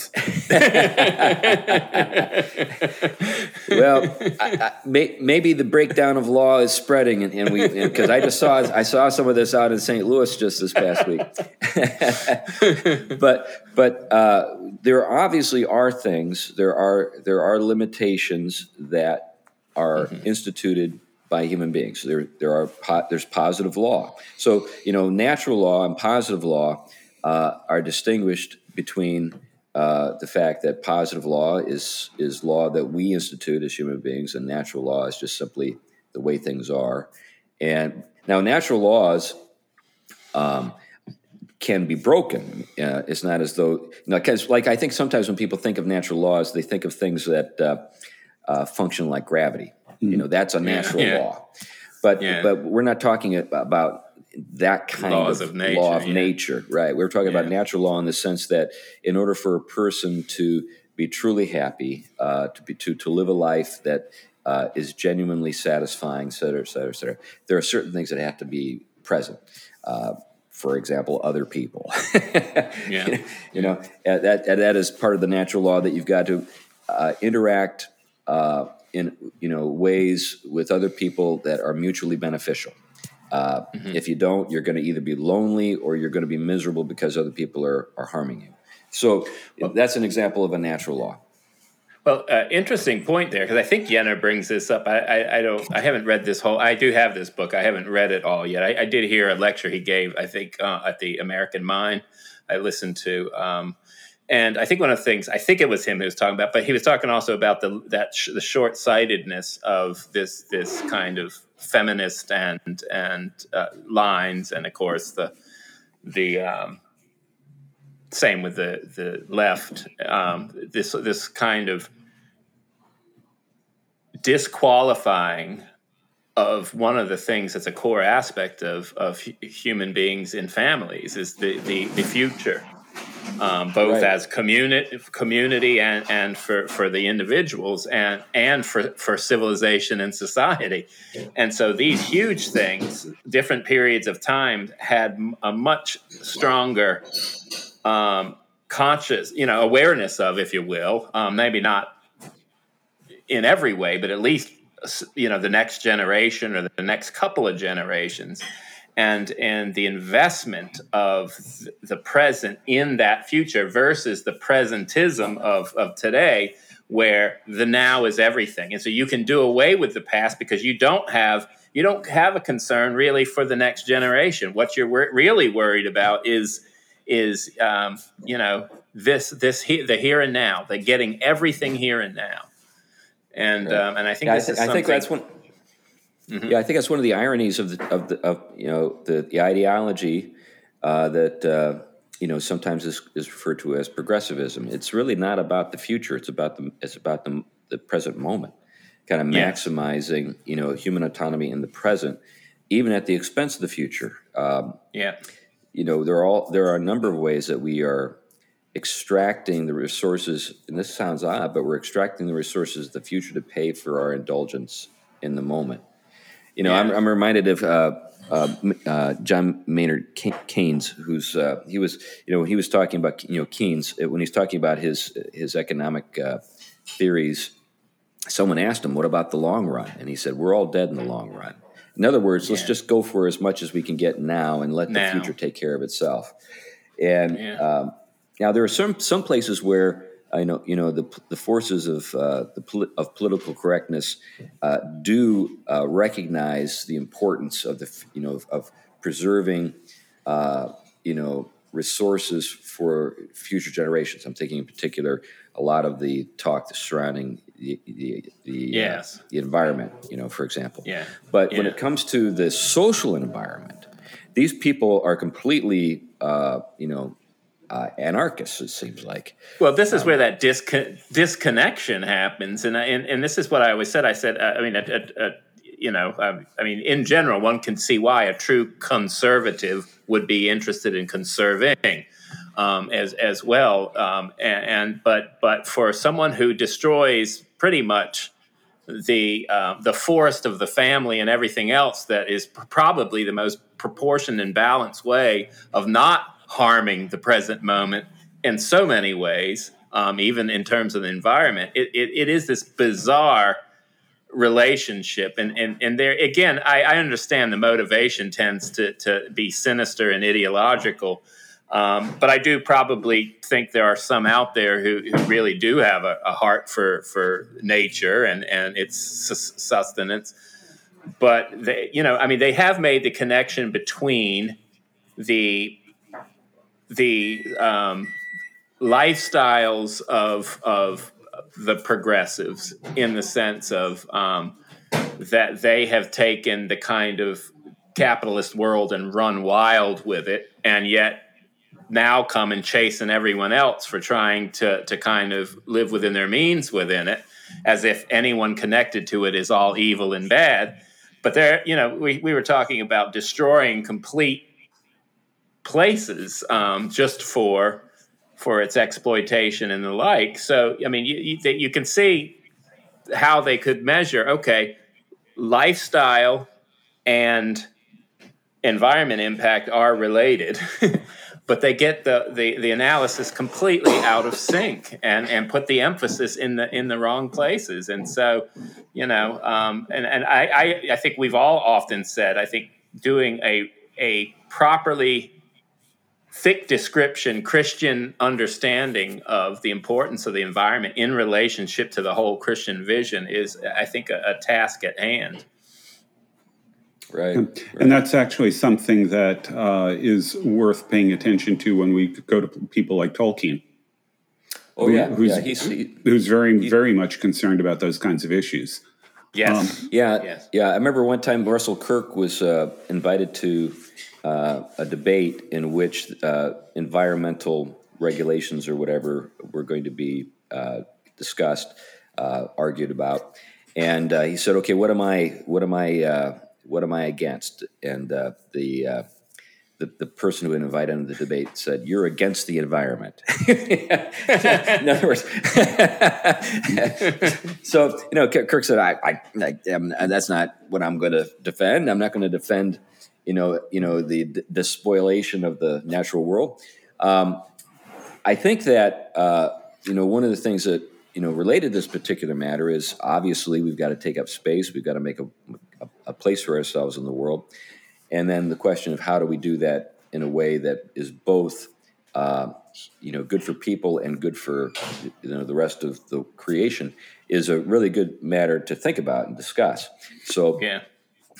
Well, I, I, may, maybe the breakdown of law is spreading, and, and we because I just saw I saw some of this out in Saint Louis just this past week. but but uh, there obviously are things there are there are limitations that are mm-hmm. instituted by human beings. There, there are po- there's positive law. So, you know, natural law and positive law uh, are distinguished between uh, the fact that positive law is is law that we institute as human beings, and natural law is just simply the way things are. And now, natural laws um, can be broken. Uh, it's not as though, you know, 'cause like I think sometimes when people think of natural laws, they think of things that uh, uh, function like gravity. You know, that's a natural yeah, yeah. law, but yeah. but we're not talking about that kind Laws of, of nature, law of yeah. nature, right? We're talking yeah. about natural law in the sense that in order for a person to be truly happy, uh, to be to to live a life that uh, is genuinely satisfying, et cetera, et cetera, et cetera, there are certain things that have to be present. Uh, for example, other people. Yeah. You know, that that is part of the natural law, that you've got to uh, interact uh, in, you know, ways with other people that are mutually beneficial. Uh, mm-hmm. If you don't, you're going to either be lonely or you're going to be miserable because other people are, are harming you. So well, that's an example of a natural law. Well, uh, interesting point there, because I think Yenor brings this up. I, I, I don't, I haven't read this whole. I do have this book. I haven't read it all yet. I, I did hear a lecture he gave, I think, uh, at the American Mind. I listened to, um, and I think one of the things, I think it was him who was talking about, but he was talking also about the that sh- the short-sightedness of this this kind of feminist and and uh, lines, and of course the the. Um, Same with the the left. Um, this this kind of disqualifying of one of the things that's a core aspect of of human beings in families is the the, the future, um, both right. as community community and, and for, for the individuals and and for, for civilization and society, and so these huge things, different periods of time, had a much stronger. Um, conscious, you know, awareness of, if you will, um, maybe not in every way, but at least, you know, the next generation or the next couple of generations, and and the investment of the present in that future versus the presentism of, of today, where the now is everything. And so you can do away with the past because you don't have you don't have a concern really for the next generation. What you're wor- really worried about is is, um, you know, this, this, he, the here and now, the getting everything here and now. And, right. um, and I think, yeah, this I, th- is something... I think that's one, mm-hmm. yeah, I think that's one of the ironies of the, of the, of, you know, the, the ideology, uh, that, uh, you know, sometimes is, is referred to as progressivism. It's really not about the future. It's about the, it's about the, the present moment, kind of maximizing, yeah. you know, human autonomy in the present, even at the expense of the future. Um, yeah. You know, there are all, there are a number of ways that we are extracting the resources, and this sounds odd, but we're extracting the resources of the future to pay for our indulgence in the moment. You know, yeah. I'm, I'm reminded of uh, uh, uh, John Maynard Keynes, who's uh, he was, you know, he was talking about, you know, Keynes when he's talking about his his economic uh, theories. Someone asked him, "What about the long run?" And he said, "We're all dead in the long run." In other words, yeah. let's just go for as much as we can get now and let now. the future take care of itself. And yeah. um, now there are some some places where I know you know the the forces of uh, the poli- of political correctness uh, do uh, recognize the importance of the you know of, of preserving uh, you know resources for future generations. I'm thinking in particular a lot of the talk surrounding the the the, yes. uh, the environment, you know, for example. Yeah. But yeah. when it comes to the social environment, these people are completely, uh, you know, uh, anarchists. It seems like. Well, this is um, where that discon- disconnection happens, and, I, and and this is what I always said. I said, uh, I mean, a, a, a, you know, um, I mean, in general, one can see why a true conservative would be interested in conserving um, as as well. Um, and, and but but for someone who destroys pretty much the uh, the forest of the family and everything else, that is probably the most proportioned and balanced way of not harming the present moment in so many ways, um, even in terms of the environment. It, it, it is this bizarre relationship, and and and there again, I, I understand the motivation tends to to be sinister and ideological, um, but I do probably think there are some out there who, who really do have a, a heart for for nature and and its sustenance. But they, you know, I mean, they have made the connection between the the um, lifestyles of of. the progressives, in the sense of um, that they have taken the kind of capitalist world and run wild with it, and yet now come and chasing everyone else for trying to, to kind of live within their means within it, as if anyone connected to it is all evil and bad. But there, you know, we, we were talking about destroying complete places um, just for... for its exploitation and the like. So, I mean, you, you, you can see how they could measure, okay, lifestyle and environment impact are related, but they get the, the, the analysis completely out of sync and, and put the emphasis in the in the wrong places. And so, you know, um, and, and I, I, I think we've all often said, I think doing a a properly thick description, Christian understanding of the importance of the environment in relationship to the whole Christian vision is, I think, a, a task at hand. Right, yeah. right. And that's actually something that uh, is worth paying attention to when we go to people like Tolkien. Oh, who, yeah. Who's, yeah, he's, he, who's very, he, very much concerned about those kinds of issues. Yes. Um, yeah. Yes. Yeah. I remember one time Russell Kirk was uh, invited to uh, a debate in which uh, environmental regulations or whatever were going to be uh, discussed, uh, argued about. And uh, he said, okay, what am I, what am I, uh, What am I against? And uh, the, uh, the the person who invited him to the debate said, "You're against the environment." In other words, so you know, Kirk said, "I, I, I am, that's not what I'm going to defend. I'm not going to defend, you know, you know, the d- despoilation of the natural world." Um, I think that uh, you know, one of the things that you know related to this particular matter is obviously we've got to take up space. We've got to make a a place for ourselves in the world. And then the question of how do we do that in a way that is both, uh, you know, good for people and good for, you know, the rest of the creation is a really good matter to think about and discuss. So, yeah.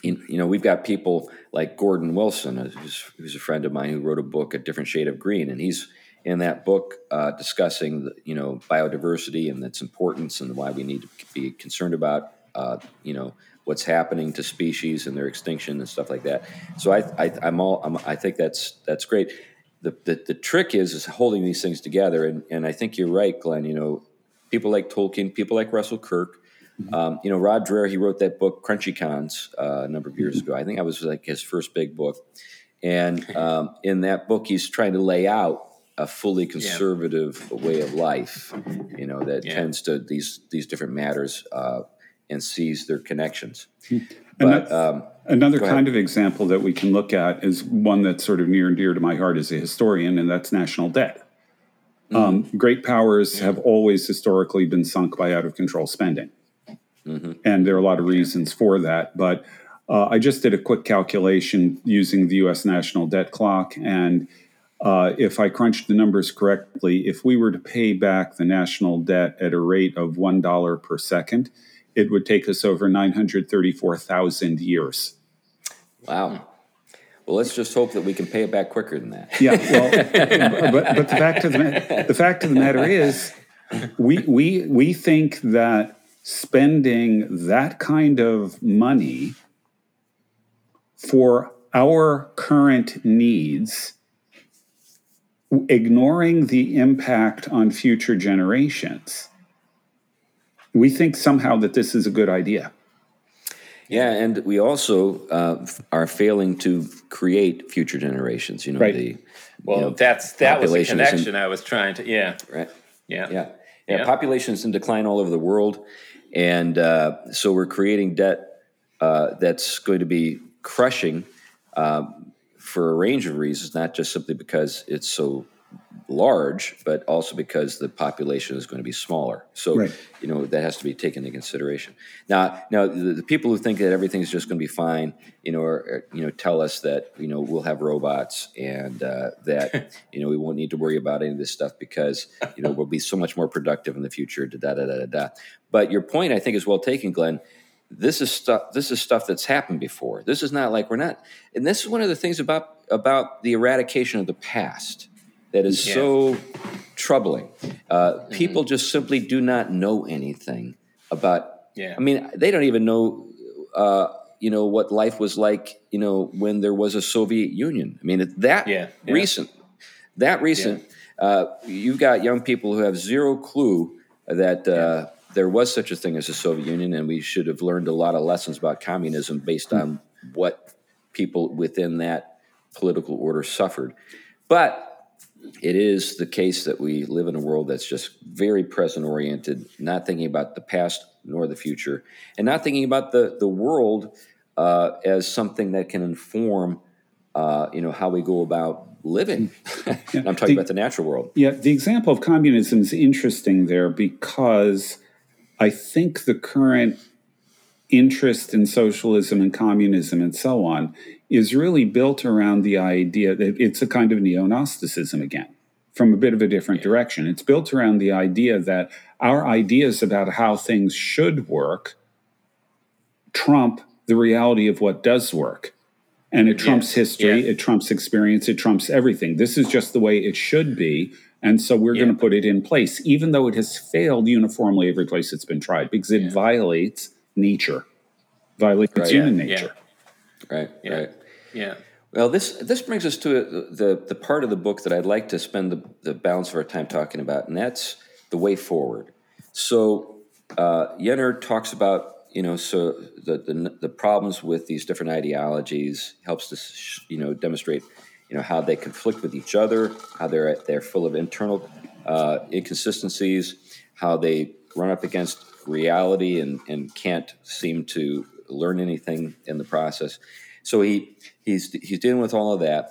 you, you know, we've got people like Gordon Wilson, who's, who's a friend of mine who wrote a book, A Different Shade of Green. And he's in that book uh, discussing, the, you know, biodiversity and its importance and why we need to be concerned about, uh, you know, what's happening to species and their extinction and stuff like that. So I, I, I'm all, I'm, I think that's that's great. The, the the trick is is holding these things together, and and I think you're right, Glenn. You know, people like Tolkien, people like Russell Kirk. Mm-hmm. Um, you know, Rod Dreher, he wrote that book Crunchy Cons uh, a number of years mm-hmm. ago. I think that was like his first big book, and um, in that book, he's trying to lay out a fully conservative yeah. way of life. You know, that yeah. tends to these these different matters. Uh, and sees their connections. But, um, another kind of example that we can look at is one that's sort of near and dear to my heart as a historian, and that's national debt. Mm-hmm. Um, great powers mm-hmm. have always historically been sunk by out-of-control spending. Mm-hmm. And there are a lot of reasons for that. But uh, I just did a quick calculation using the U S national debt clock, and uh, if I crunched the numbers correctly, if we were to pay back the national debt at a rate of one dollar per second, it would take us over nine hundred thirty-four thousand years. Wow. Well, let's just hope that we can pay it back quicker than that. Yeah, well, but, but the fact of the, ma- the fact of the matter is we, we, we think that spending that kind of money for our current needs, ignoring the impact on future generations, we think somehow that this is a good idea. Yeah, and we also uh, are failing to create future generations. You know, right. the well, you know, that's that was the connection in, I was trying to. Yeah, right. Yeah. yeah, yeah, yeah. Populations in decline all over the world, and uh, so we're creating debt uh, that's going to be crushing um, for a range of reasons, not just simply because it's so large, but also because the population is going to be smaller. So, right. you know, that has to be taken into consideration. Now, now the, the people who think that everything's just going to be fine, you know, or, you know, tell us that, you know, we'll have robots and uh, that, you know, we won't need to worry about any of this stuff because, you know, we'll be so much more productive in the future, da, da, da, da, da. But your point, I think, is well taken, Glenn. This is stuff, this is stuff that's happened before. This is not like we're not, and this is one of the things about about the eradication of the past that is yeah. so troubling. Uh, mm-hmm. People just simply do not know anything about. Yeah. I mean, they don't even know, uh, you know, what life was like, you know, when there was a Soviet Union. I mean, that yeah. Yeah. recent, that recent, yeah. uh, you've got young people who have zero clue that uh, yeah. there was such a thing as a Soviet Union, and we should have learned a lot of lessons about communism based mm-hmm. on what people within that political order suffered. But it is the case that we live in a world that's just very present-oriented, not thinking about the past nor the future, and not thinking about the, the world uh, as something that can inform uh, you know, how we go about living. Yeah. I'm talking the, about the natural world. Yeah, the example of communism is interesting there because I think the current interest in socialism and communism and so on is really built around the idea that it's a kind of neo-Gnosticism again, from a bit of a different direction. It's built around the idea that our ideas about how things should work trump the reality of what does work. And it trumps yes. history, yeah. it trumps experience, it trumps everything. This is just the way it should be, and so we're yeah. going to put it in place, even though it has failed uniformly every place it's been tried, because it yeah. violates nature, violates right. human yeah. nature. Yeah. Right, yeah. right. Yeah. Well, this this brings us to the, the part of the book that I'd like to spend the, the balance of our time talking about, and that's the way forward. So uh, Yenor talks about You know, so the, the the problems with these different ideologies helps to, you know, demonstrate, you know, how they conflict with each other, how they're they're full of internal uh, inconsistencies, how they run up against reality and, and can't seem to learn anything in the process. So he he's he's dealing with all of that,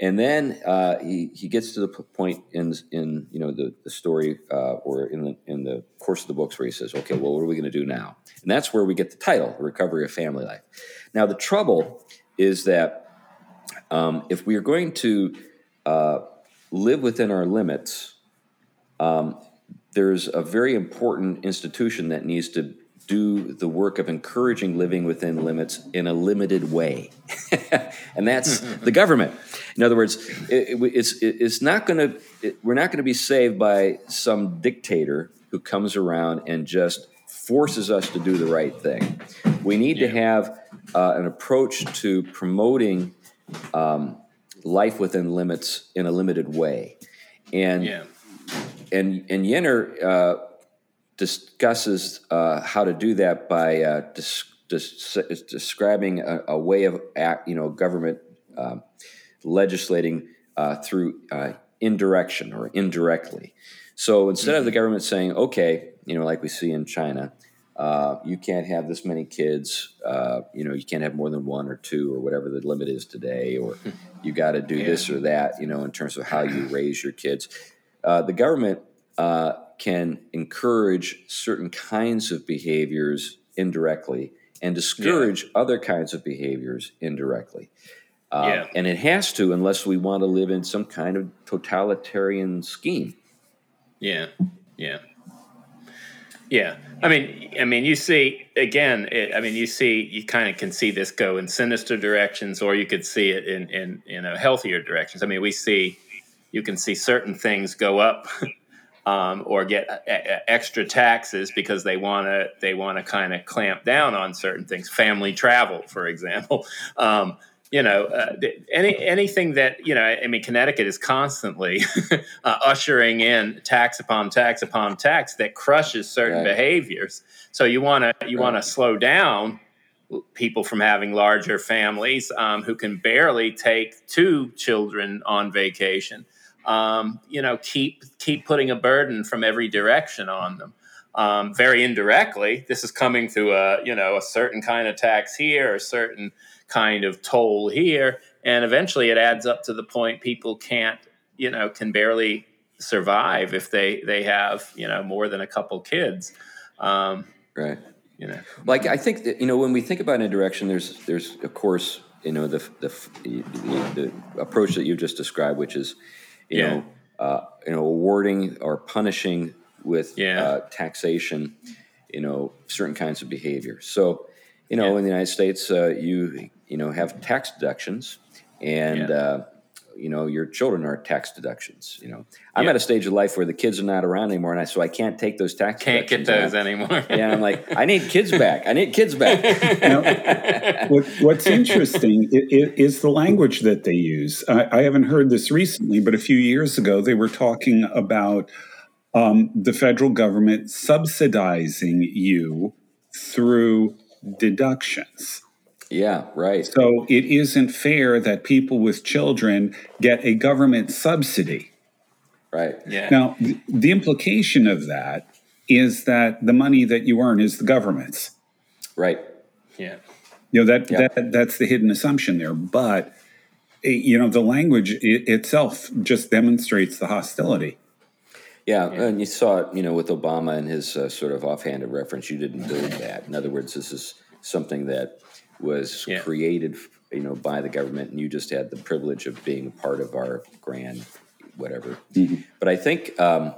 and then uh, he he gets to the point in in you know the the story uh, or in the in the course of the books where he says, okay, well, what are we going to do now? And that's where we get the title, The Recovery of Family Life. Now, the trouble is that um, if we are going to uh, live within our limits, um, there's a very important institution that needs to do the work of encouraging living within limits in a limited way. And that's the government. In other words, it, it, it's, it, it's not going it, to, we're not going to be saved by some dictator who comes around and just forces us to do the right thing. We need yeah. to have uh, an approach to promoting um, life within limits in a limited way. And yeah. and and Yenor uh, discusses uh, how to do that by uh, dis- dis- describing a, a way of act, you know, government uh, legislating uh, through uh, indirection or indirectly. So instead of the government saying, okay, you know, like we see in China, uh, you can't have this many kids, uh, you know, you can't have more than one or two or whatever the limit is today, or you got to do yeah. this or that, you know, in terms of how you raise your kids. Uh, the government uh, can encourage certain kinds of behaviors indirectly and discourage yeah. other kinds of behaviors indirectly. Uh, yeah. And it has to, unless we want to live in some kind of totalitarian scheme. Yeah, yeah, yeah. I mean, I mean, you see again. It, I mean, you see, you kind of can see this go in sinister directions, or you could see it in, in you know healthier directions. I mean, we see, you can see certain things go up, um, or get a, a extra taxes because they want to they want to kind of clamp down on certain things. Family travel, for example. Um, You know, uh, any anything that, you know, I mean, Connecticut is constantly uh, ushering in tax upon tax upon tax that crushes certain right. behaviors. So you want to you right. want to slow down people from having larger families um, who can barely take two children on vacation. Um, you know, keep keep putting a burden from every direction on them. Um, very indirectly, this is coming through a you know a certain kind of tax here, a certain kind of toll here, and eventually it adds up to the point people can't, you know, can barely survive if they they have, you know, more than a couple kids. Um, right. You know, like I think that, you know, when we think about indirection, there's there's of course, you know, the the the, the approach that you just described, which is, you yeah. know, uh, you know, awarding or punishing with yeah. uh, taxation, you know, certain kinds of behavior. So. You know, yeah. in the United States, uh, you you know have tax deductions, and yeah. uh, you know your children are tax deductions. You know, I'm yeah. at a stage of life where the kids are not around anymore, and I, so I can't take those tax. Can't get those out. anymore. Yeah, I'm like, I need kids back. I need kids back. You know, what, what's interesting is the language that they use. I, I haven't heard this recently, but a few years ago, they were talking about um, the federal government subsidizing you through deductions. Yeah, right. So it isn't fair that people with children get a government subsidy. Right. Yeah. Now, th- the implication of that is that the money that you earn is the government's. Right. Yeah. You know, that, yeah. that that's the hidden assumption there. But you know, the language it itself just demonstrates the hostility. Yeah, yeah, and you saw it, you know, with Obama and his uh, sort of offhanded reference, you didn't build that. In other words, this is something that was yeah. created, you know, by the government, and you just had the privilege of being part of our grand whatever. Mm-hmm. But I think um,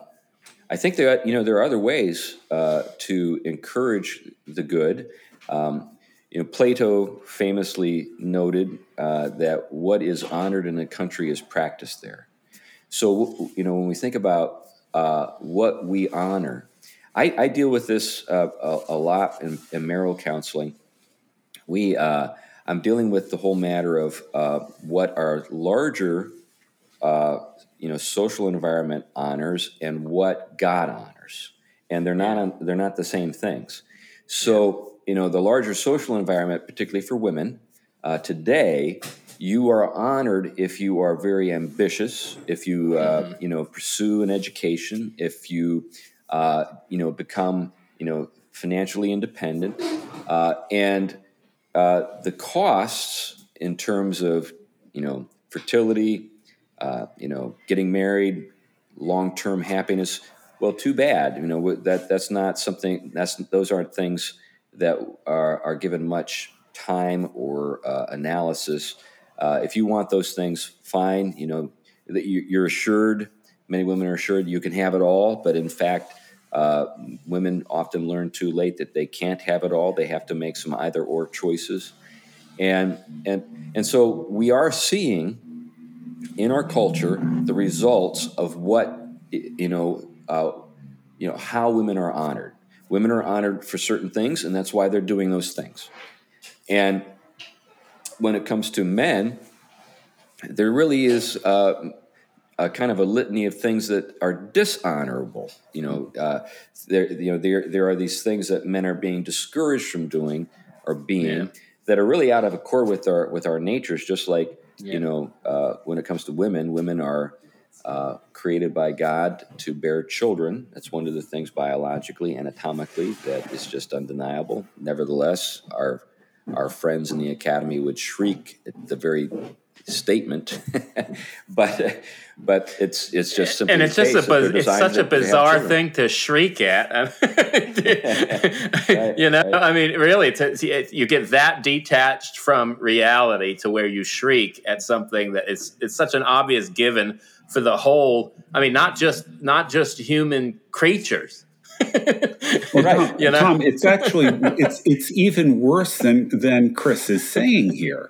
I think that, you know, there are other ways uh, to encourage the good. Um, you know, Plato famously noted uh, that what is honored in a country is practiced there. So, you know, when we think about Uh, what we honor. I, I deal with this uh, a, a lot in, in marital counseling. We, uh, I'm dealing with the whole matter of uh, what our larger, uh, you know, social environment honors and what God honors, and they're not they're not the same things. So, you know, the larger social environment, particularly for women uh, today. You are honored if you are very ambitious, if you, uh, you know, pursue an education, if you, uh, you know, become, you know, financially independent. Uh, and uh, the costs in terms of, you know, fertility, uh, you know, getting married, long-term happiness, well, too bad. You know, that that's not something, that's those aren't things that are, are given much time or uh, analysis. Uh, if you want those things, fine. You know, that you, you're assured, many women are assured you can have it all. But in fact, uh, women often learn too late that they can't have it all. They have to make some either or choices. And, and, and so we are seeing in our culture the results of what, you know, uh, you know, how women are honored. Women are honored for certain things, and that's why they're doing those things. And when it comes to men, there really is uh, a kind of a litany of things that are dishonorable. You know, uh, there, you know, there there are these things that men are being discouraged from doing or being yeah. that are really out of accord with our with our natures. Just like yeah. you know, uh, when it comes to women, women are uh, created by God to bear children. That's one of the things biologically, anatomically, that is just undeniable. Nevertheless, our Our friends in the academy would shriek at the very statement, but but it's it's just simply and it's just a biz- it's such a bizarre thing to shriek at. right, you know, right. I mean, really, to, you get that detached from reality to where you shriek at something that it's it's such an obvious given for the whole. I mean, not just not just human creatures. Well, right. you know? Tom, it's actually it's it's even worse than than Chris is saying here,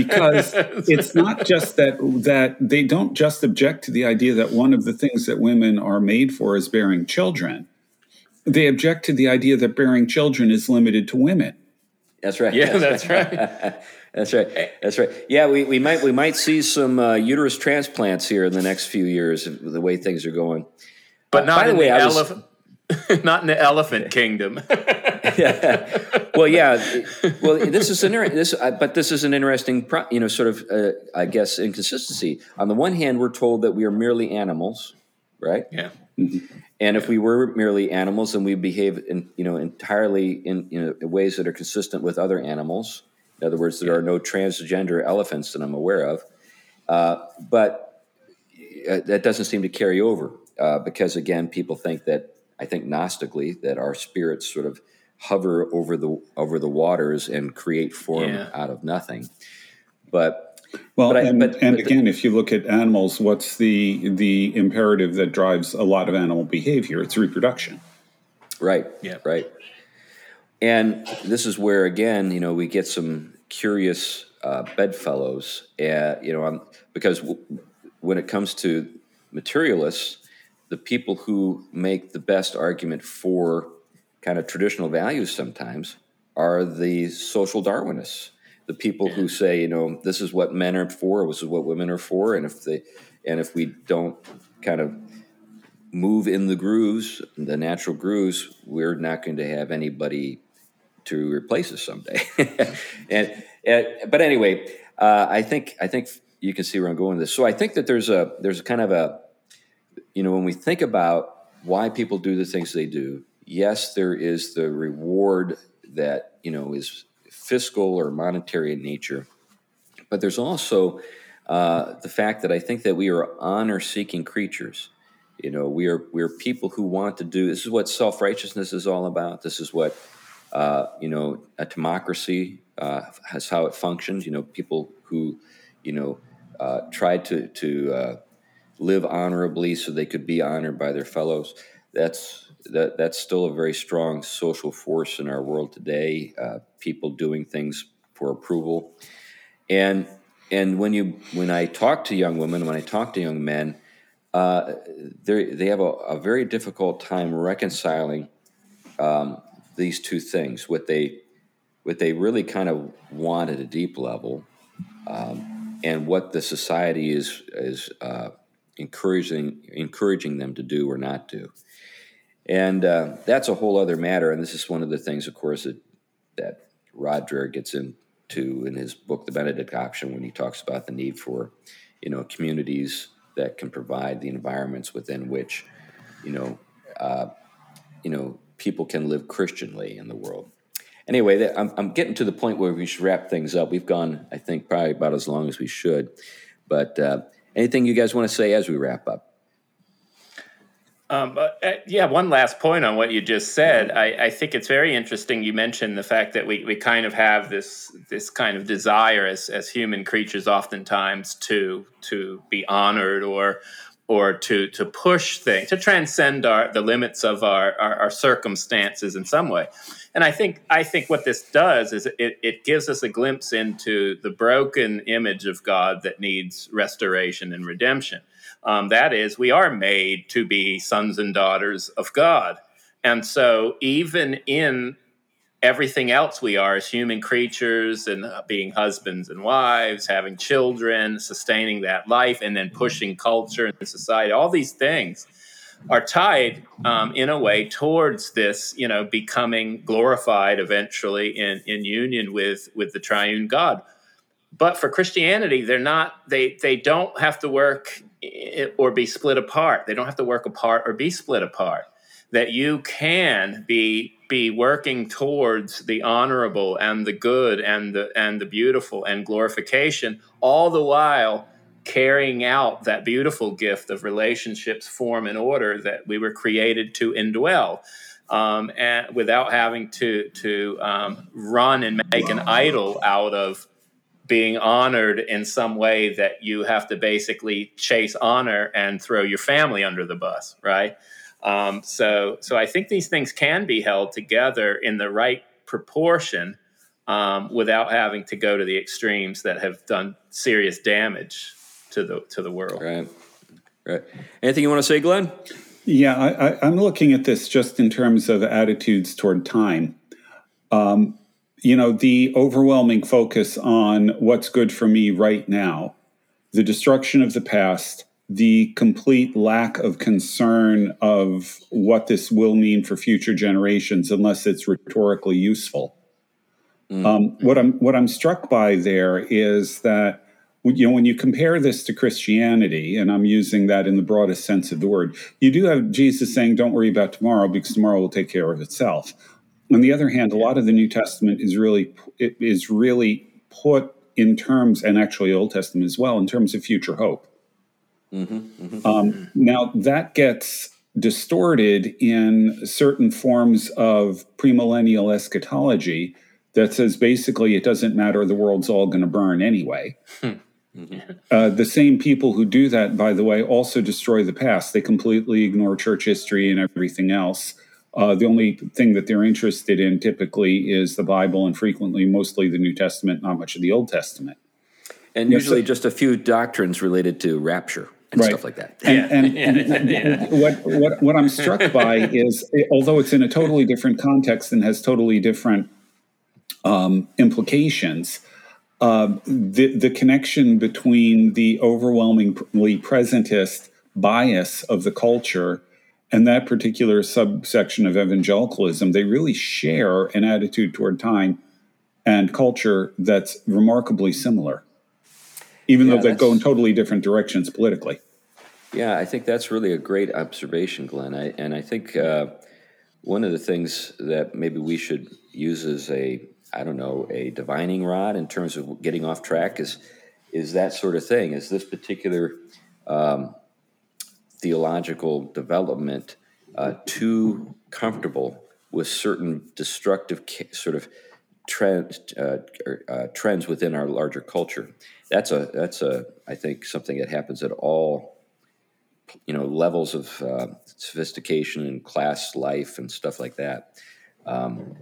because it's not just that that they don't just object to the idea that one of the things that women are made for is bearing children. They object to the idea that bearing children is limited to women. That's right. Yeah, that's right. That's right. That's right. Yeah, we, we might we might see some uh, uterus transplants here in the next few years, the way things are going. But uh, not by the way, I elephant. Was, Not in the elephant kingdom. yeah. Well, yeah. Well, this is an this, uh, but this is an interesting, pro, you know, sort of, uh, I guess, inconsistency. On the one hand, we're told that we are merely animals, right? Yeah. And yeah. if we were merely animals, then we behave, in, you know, entirely in you know, ways that are consistent with other animals. In other words, there yeah. are no transgender elephants that I'm aware of. Uh, but uh, that doesn't seem to carry over uh, because, again, people think that. I think Gnostically that our spirits sort of hover over the over the waters and create form yeah. out of nothing. But well, but I, and, but, and but again, the, if you look at animals, what's the the imperative that drives a lot of animal behavior? It's reproduction, right? Yeah, right. And this is where again, you know, we get some curious uh, bedfellows, uh, you know, um, because w- when it comes to materialists. The people who make the best argument for kind of traditional values sometimes are the social Darwinists, the people yeah. who say, you know, this is what men are for, this is what women are for, and if they, and if we don't kind of move in the grooves, the natural grooves, we're not going to have anybody to replace us someday. and, and but anyway, uh, I think I think you can see where I'm going with this. So I think that there's a there's kind of a You know, when we think about why people do the things they do, yes, there is the reward that, you know, is fiscal or monetary in nature. But there's also uh, the fact that I think that we are honor-seeking creatures. You know, we are we are people who want to do. This is what self-righteousness is all about. This is what uh, you know a democracy uh, has, how it functions. You know, people who you know uh, try to to uh, live honorably so they could be honored by their fellows. That's that that's still a very strong social force in our world today. Uh, people doing things for approval, and and when you when I talk to young women, when I talk to young men. Uh, they have a, a very difficult time reconciling um, these two things. What they, what they really kind of want at a deep level, um, and what the society is is uh, encouraging encouraging them to do or not do. And uh, that's a whole other matter. And this is one of the things, of course, that, that Rod Dreher gets into in his book, The Benedict Option, when he talks about the need for, you know, communities that can provide the environments within which, you know, uh, you know, people can live Christianly in the world. Anyway, that, I'm, I'm getting to the point where we should wrap things up. We've gone, I think, probably about as long as we should. But uh, anything you guys want to say as we wrap up? Um, uh, yeah, one last point on what you just said. I, I think it's very interesting. You mentioned the fact that we, we kind of have this this kind of desire as as human creatures, oftentimes to to be honored or or to to push things, to transcend our the limits of our, our, our circumstances in some way. And I think I think what this does is it, it gives us a glimpse into the broken image of God that needs restoration and redemption. Um, that is, we are made to be sons and daughters of God. And so even in everything else we are as human creatures and being husbands and wives, having children, sustaining that life, and then pushing culture and society, all these things are tied um, in a way towards this, you know, becoming glorified eventually in, in union with, with the triune God. But for Christianity, they're not, they, they don't have to work or be split apart. They don't have to work apart or be split apart. That you can be be working towards the honorable and the good and the and the beautiful and glorification, all the while carrying out that beautiful gift of relationships, form, and order that we were created to indwell, um, and without having to to um, run and make an idol out of being honored in some way that you have to basically chase honor and throw your family under the bus, right? Um, so so I think these things can be held together in the right proportion um, without having to go to the extremes that have done serious damage to the to the world. Right, right. Anything you want to say, Glenn? Yeah, I, I, I'm looking at this just in terms of attitudes toward time. Um You know, the overwhelming focus on what's good for me right now, the destruction of the past, the complete lack of concern of what this will mean for future generations, unless it's rhetorically useful. Mm-hmm. Um, what I'm what I'm struck by there is that, you know, when you compare this to Christianity, and I'm using that in the broadest sense of the word, you do have Jesus saying, "Don't worry about tomorrow, because tomorrow will take care of itself." On the other hand, a lot of the New Testament is really it is really put in terms, and actually Old Testament as well, in terms of future hope. Mm-hmm, mm-hmm. Um, now, that gets distorted in certain forms of premillennial eschatology that says basically it doesn't matter, the world's all going to burn anyway. Mm-hmm. Uh, the same people who do that, by the way, also destroy the past. They completely ignore church history and everything else. Uh, the only thing that they're interested in typically is the Bible, and frequently mostly the New Testament, not much of the Old Testament. And you usually know, so, just a few doctrines related to rapture and right. stuff like that. And, and, and, and, and what, what, what I'm struck by is, although it's in a totally different context and has totally different um, implications, uh, the, the connection between the overwhelmingly presentist bias of the culture and that particular subsection of evangelicalism, they really share an attitude toward time and culture that's remarkably similar, even yeah, though they go in totally different directions politically. Yeah, I think that's really a great observation, Glenn. I, and I think uh, one of the things that maybe we should use as a, I don't know, a divining rod in terms of getting off track is is that sort of thing, is this particular um, theological development uh, too comfortable with certain destructive sort of trend, uh, uh, trends within our larger culture. That's a that's a I think something that happens at all, you know, levels of uh, sophistication and class life and stuff like that. Um,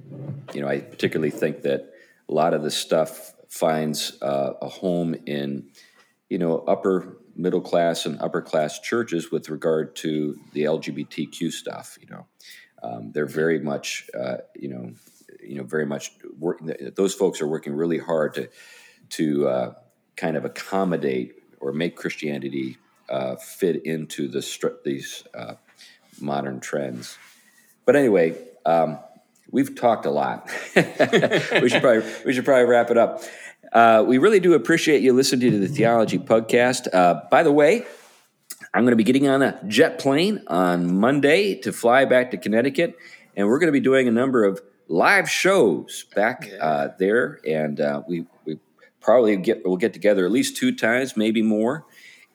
you know, I particularly think that a lot of this stuff finds uh, a home in, you know, upper middle class and upper class churches with regard to the L G B T Q stuff. You know, um, they're very much, uh, you know. you know, very much working, those folks are working really hard to, to uh, kind of accommodate or make Christianity uh, fit into the stru- these uh, modern trends. But anyway, um, we've talked a lot. we should probably, we should probably wrap it up. Uh, we really do appreciate you listening to the Theology Podcast. Uh, by the way, I'm going to be getting on a jet plane on Monday to fly back to Connecticut, and we're going to be doing a number of live shows back uh, there, and uh, we we probably get we'll get together at least two times, maybe more.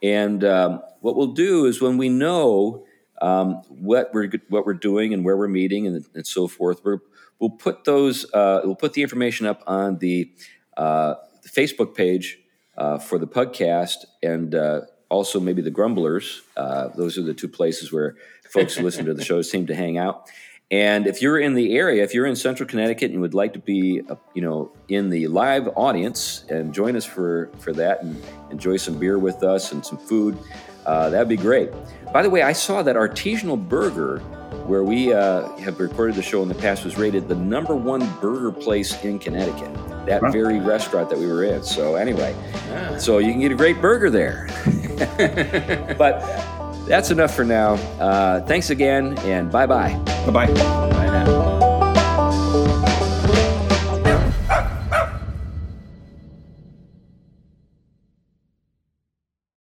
And um, what we'll do is when we know um, what we're what we're doing and where we're meeting and, and so forth, we're, we'll put those uh, we'll put the information up on the uh, Facebook page uh, for the podcast, and uh, also maybe the Grumblers. Uh, those are the two places where folks who listen to the show seem to hang out. And if you're in the area, if you're in Central Connecticut and would like to be, you know, in the live audience and join us for, for that and enjoy some beer with us and some food, uh, that'd be great. By the way, I saw that Artisanal Burger, where we uh, have recorded the show in the past, was rated the number one burger place in Connecticut, that wow. very restaurant that we were in. So anyway, yeah. so you can get a great burger there. But that's enough for now. Uh, thanks again, and bye-bye. Bye-bye. Bye now.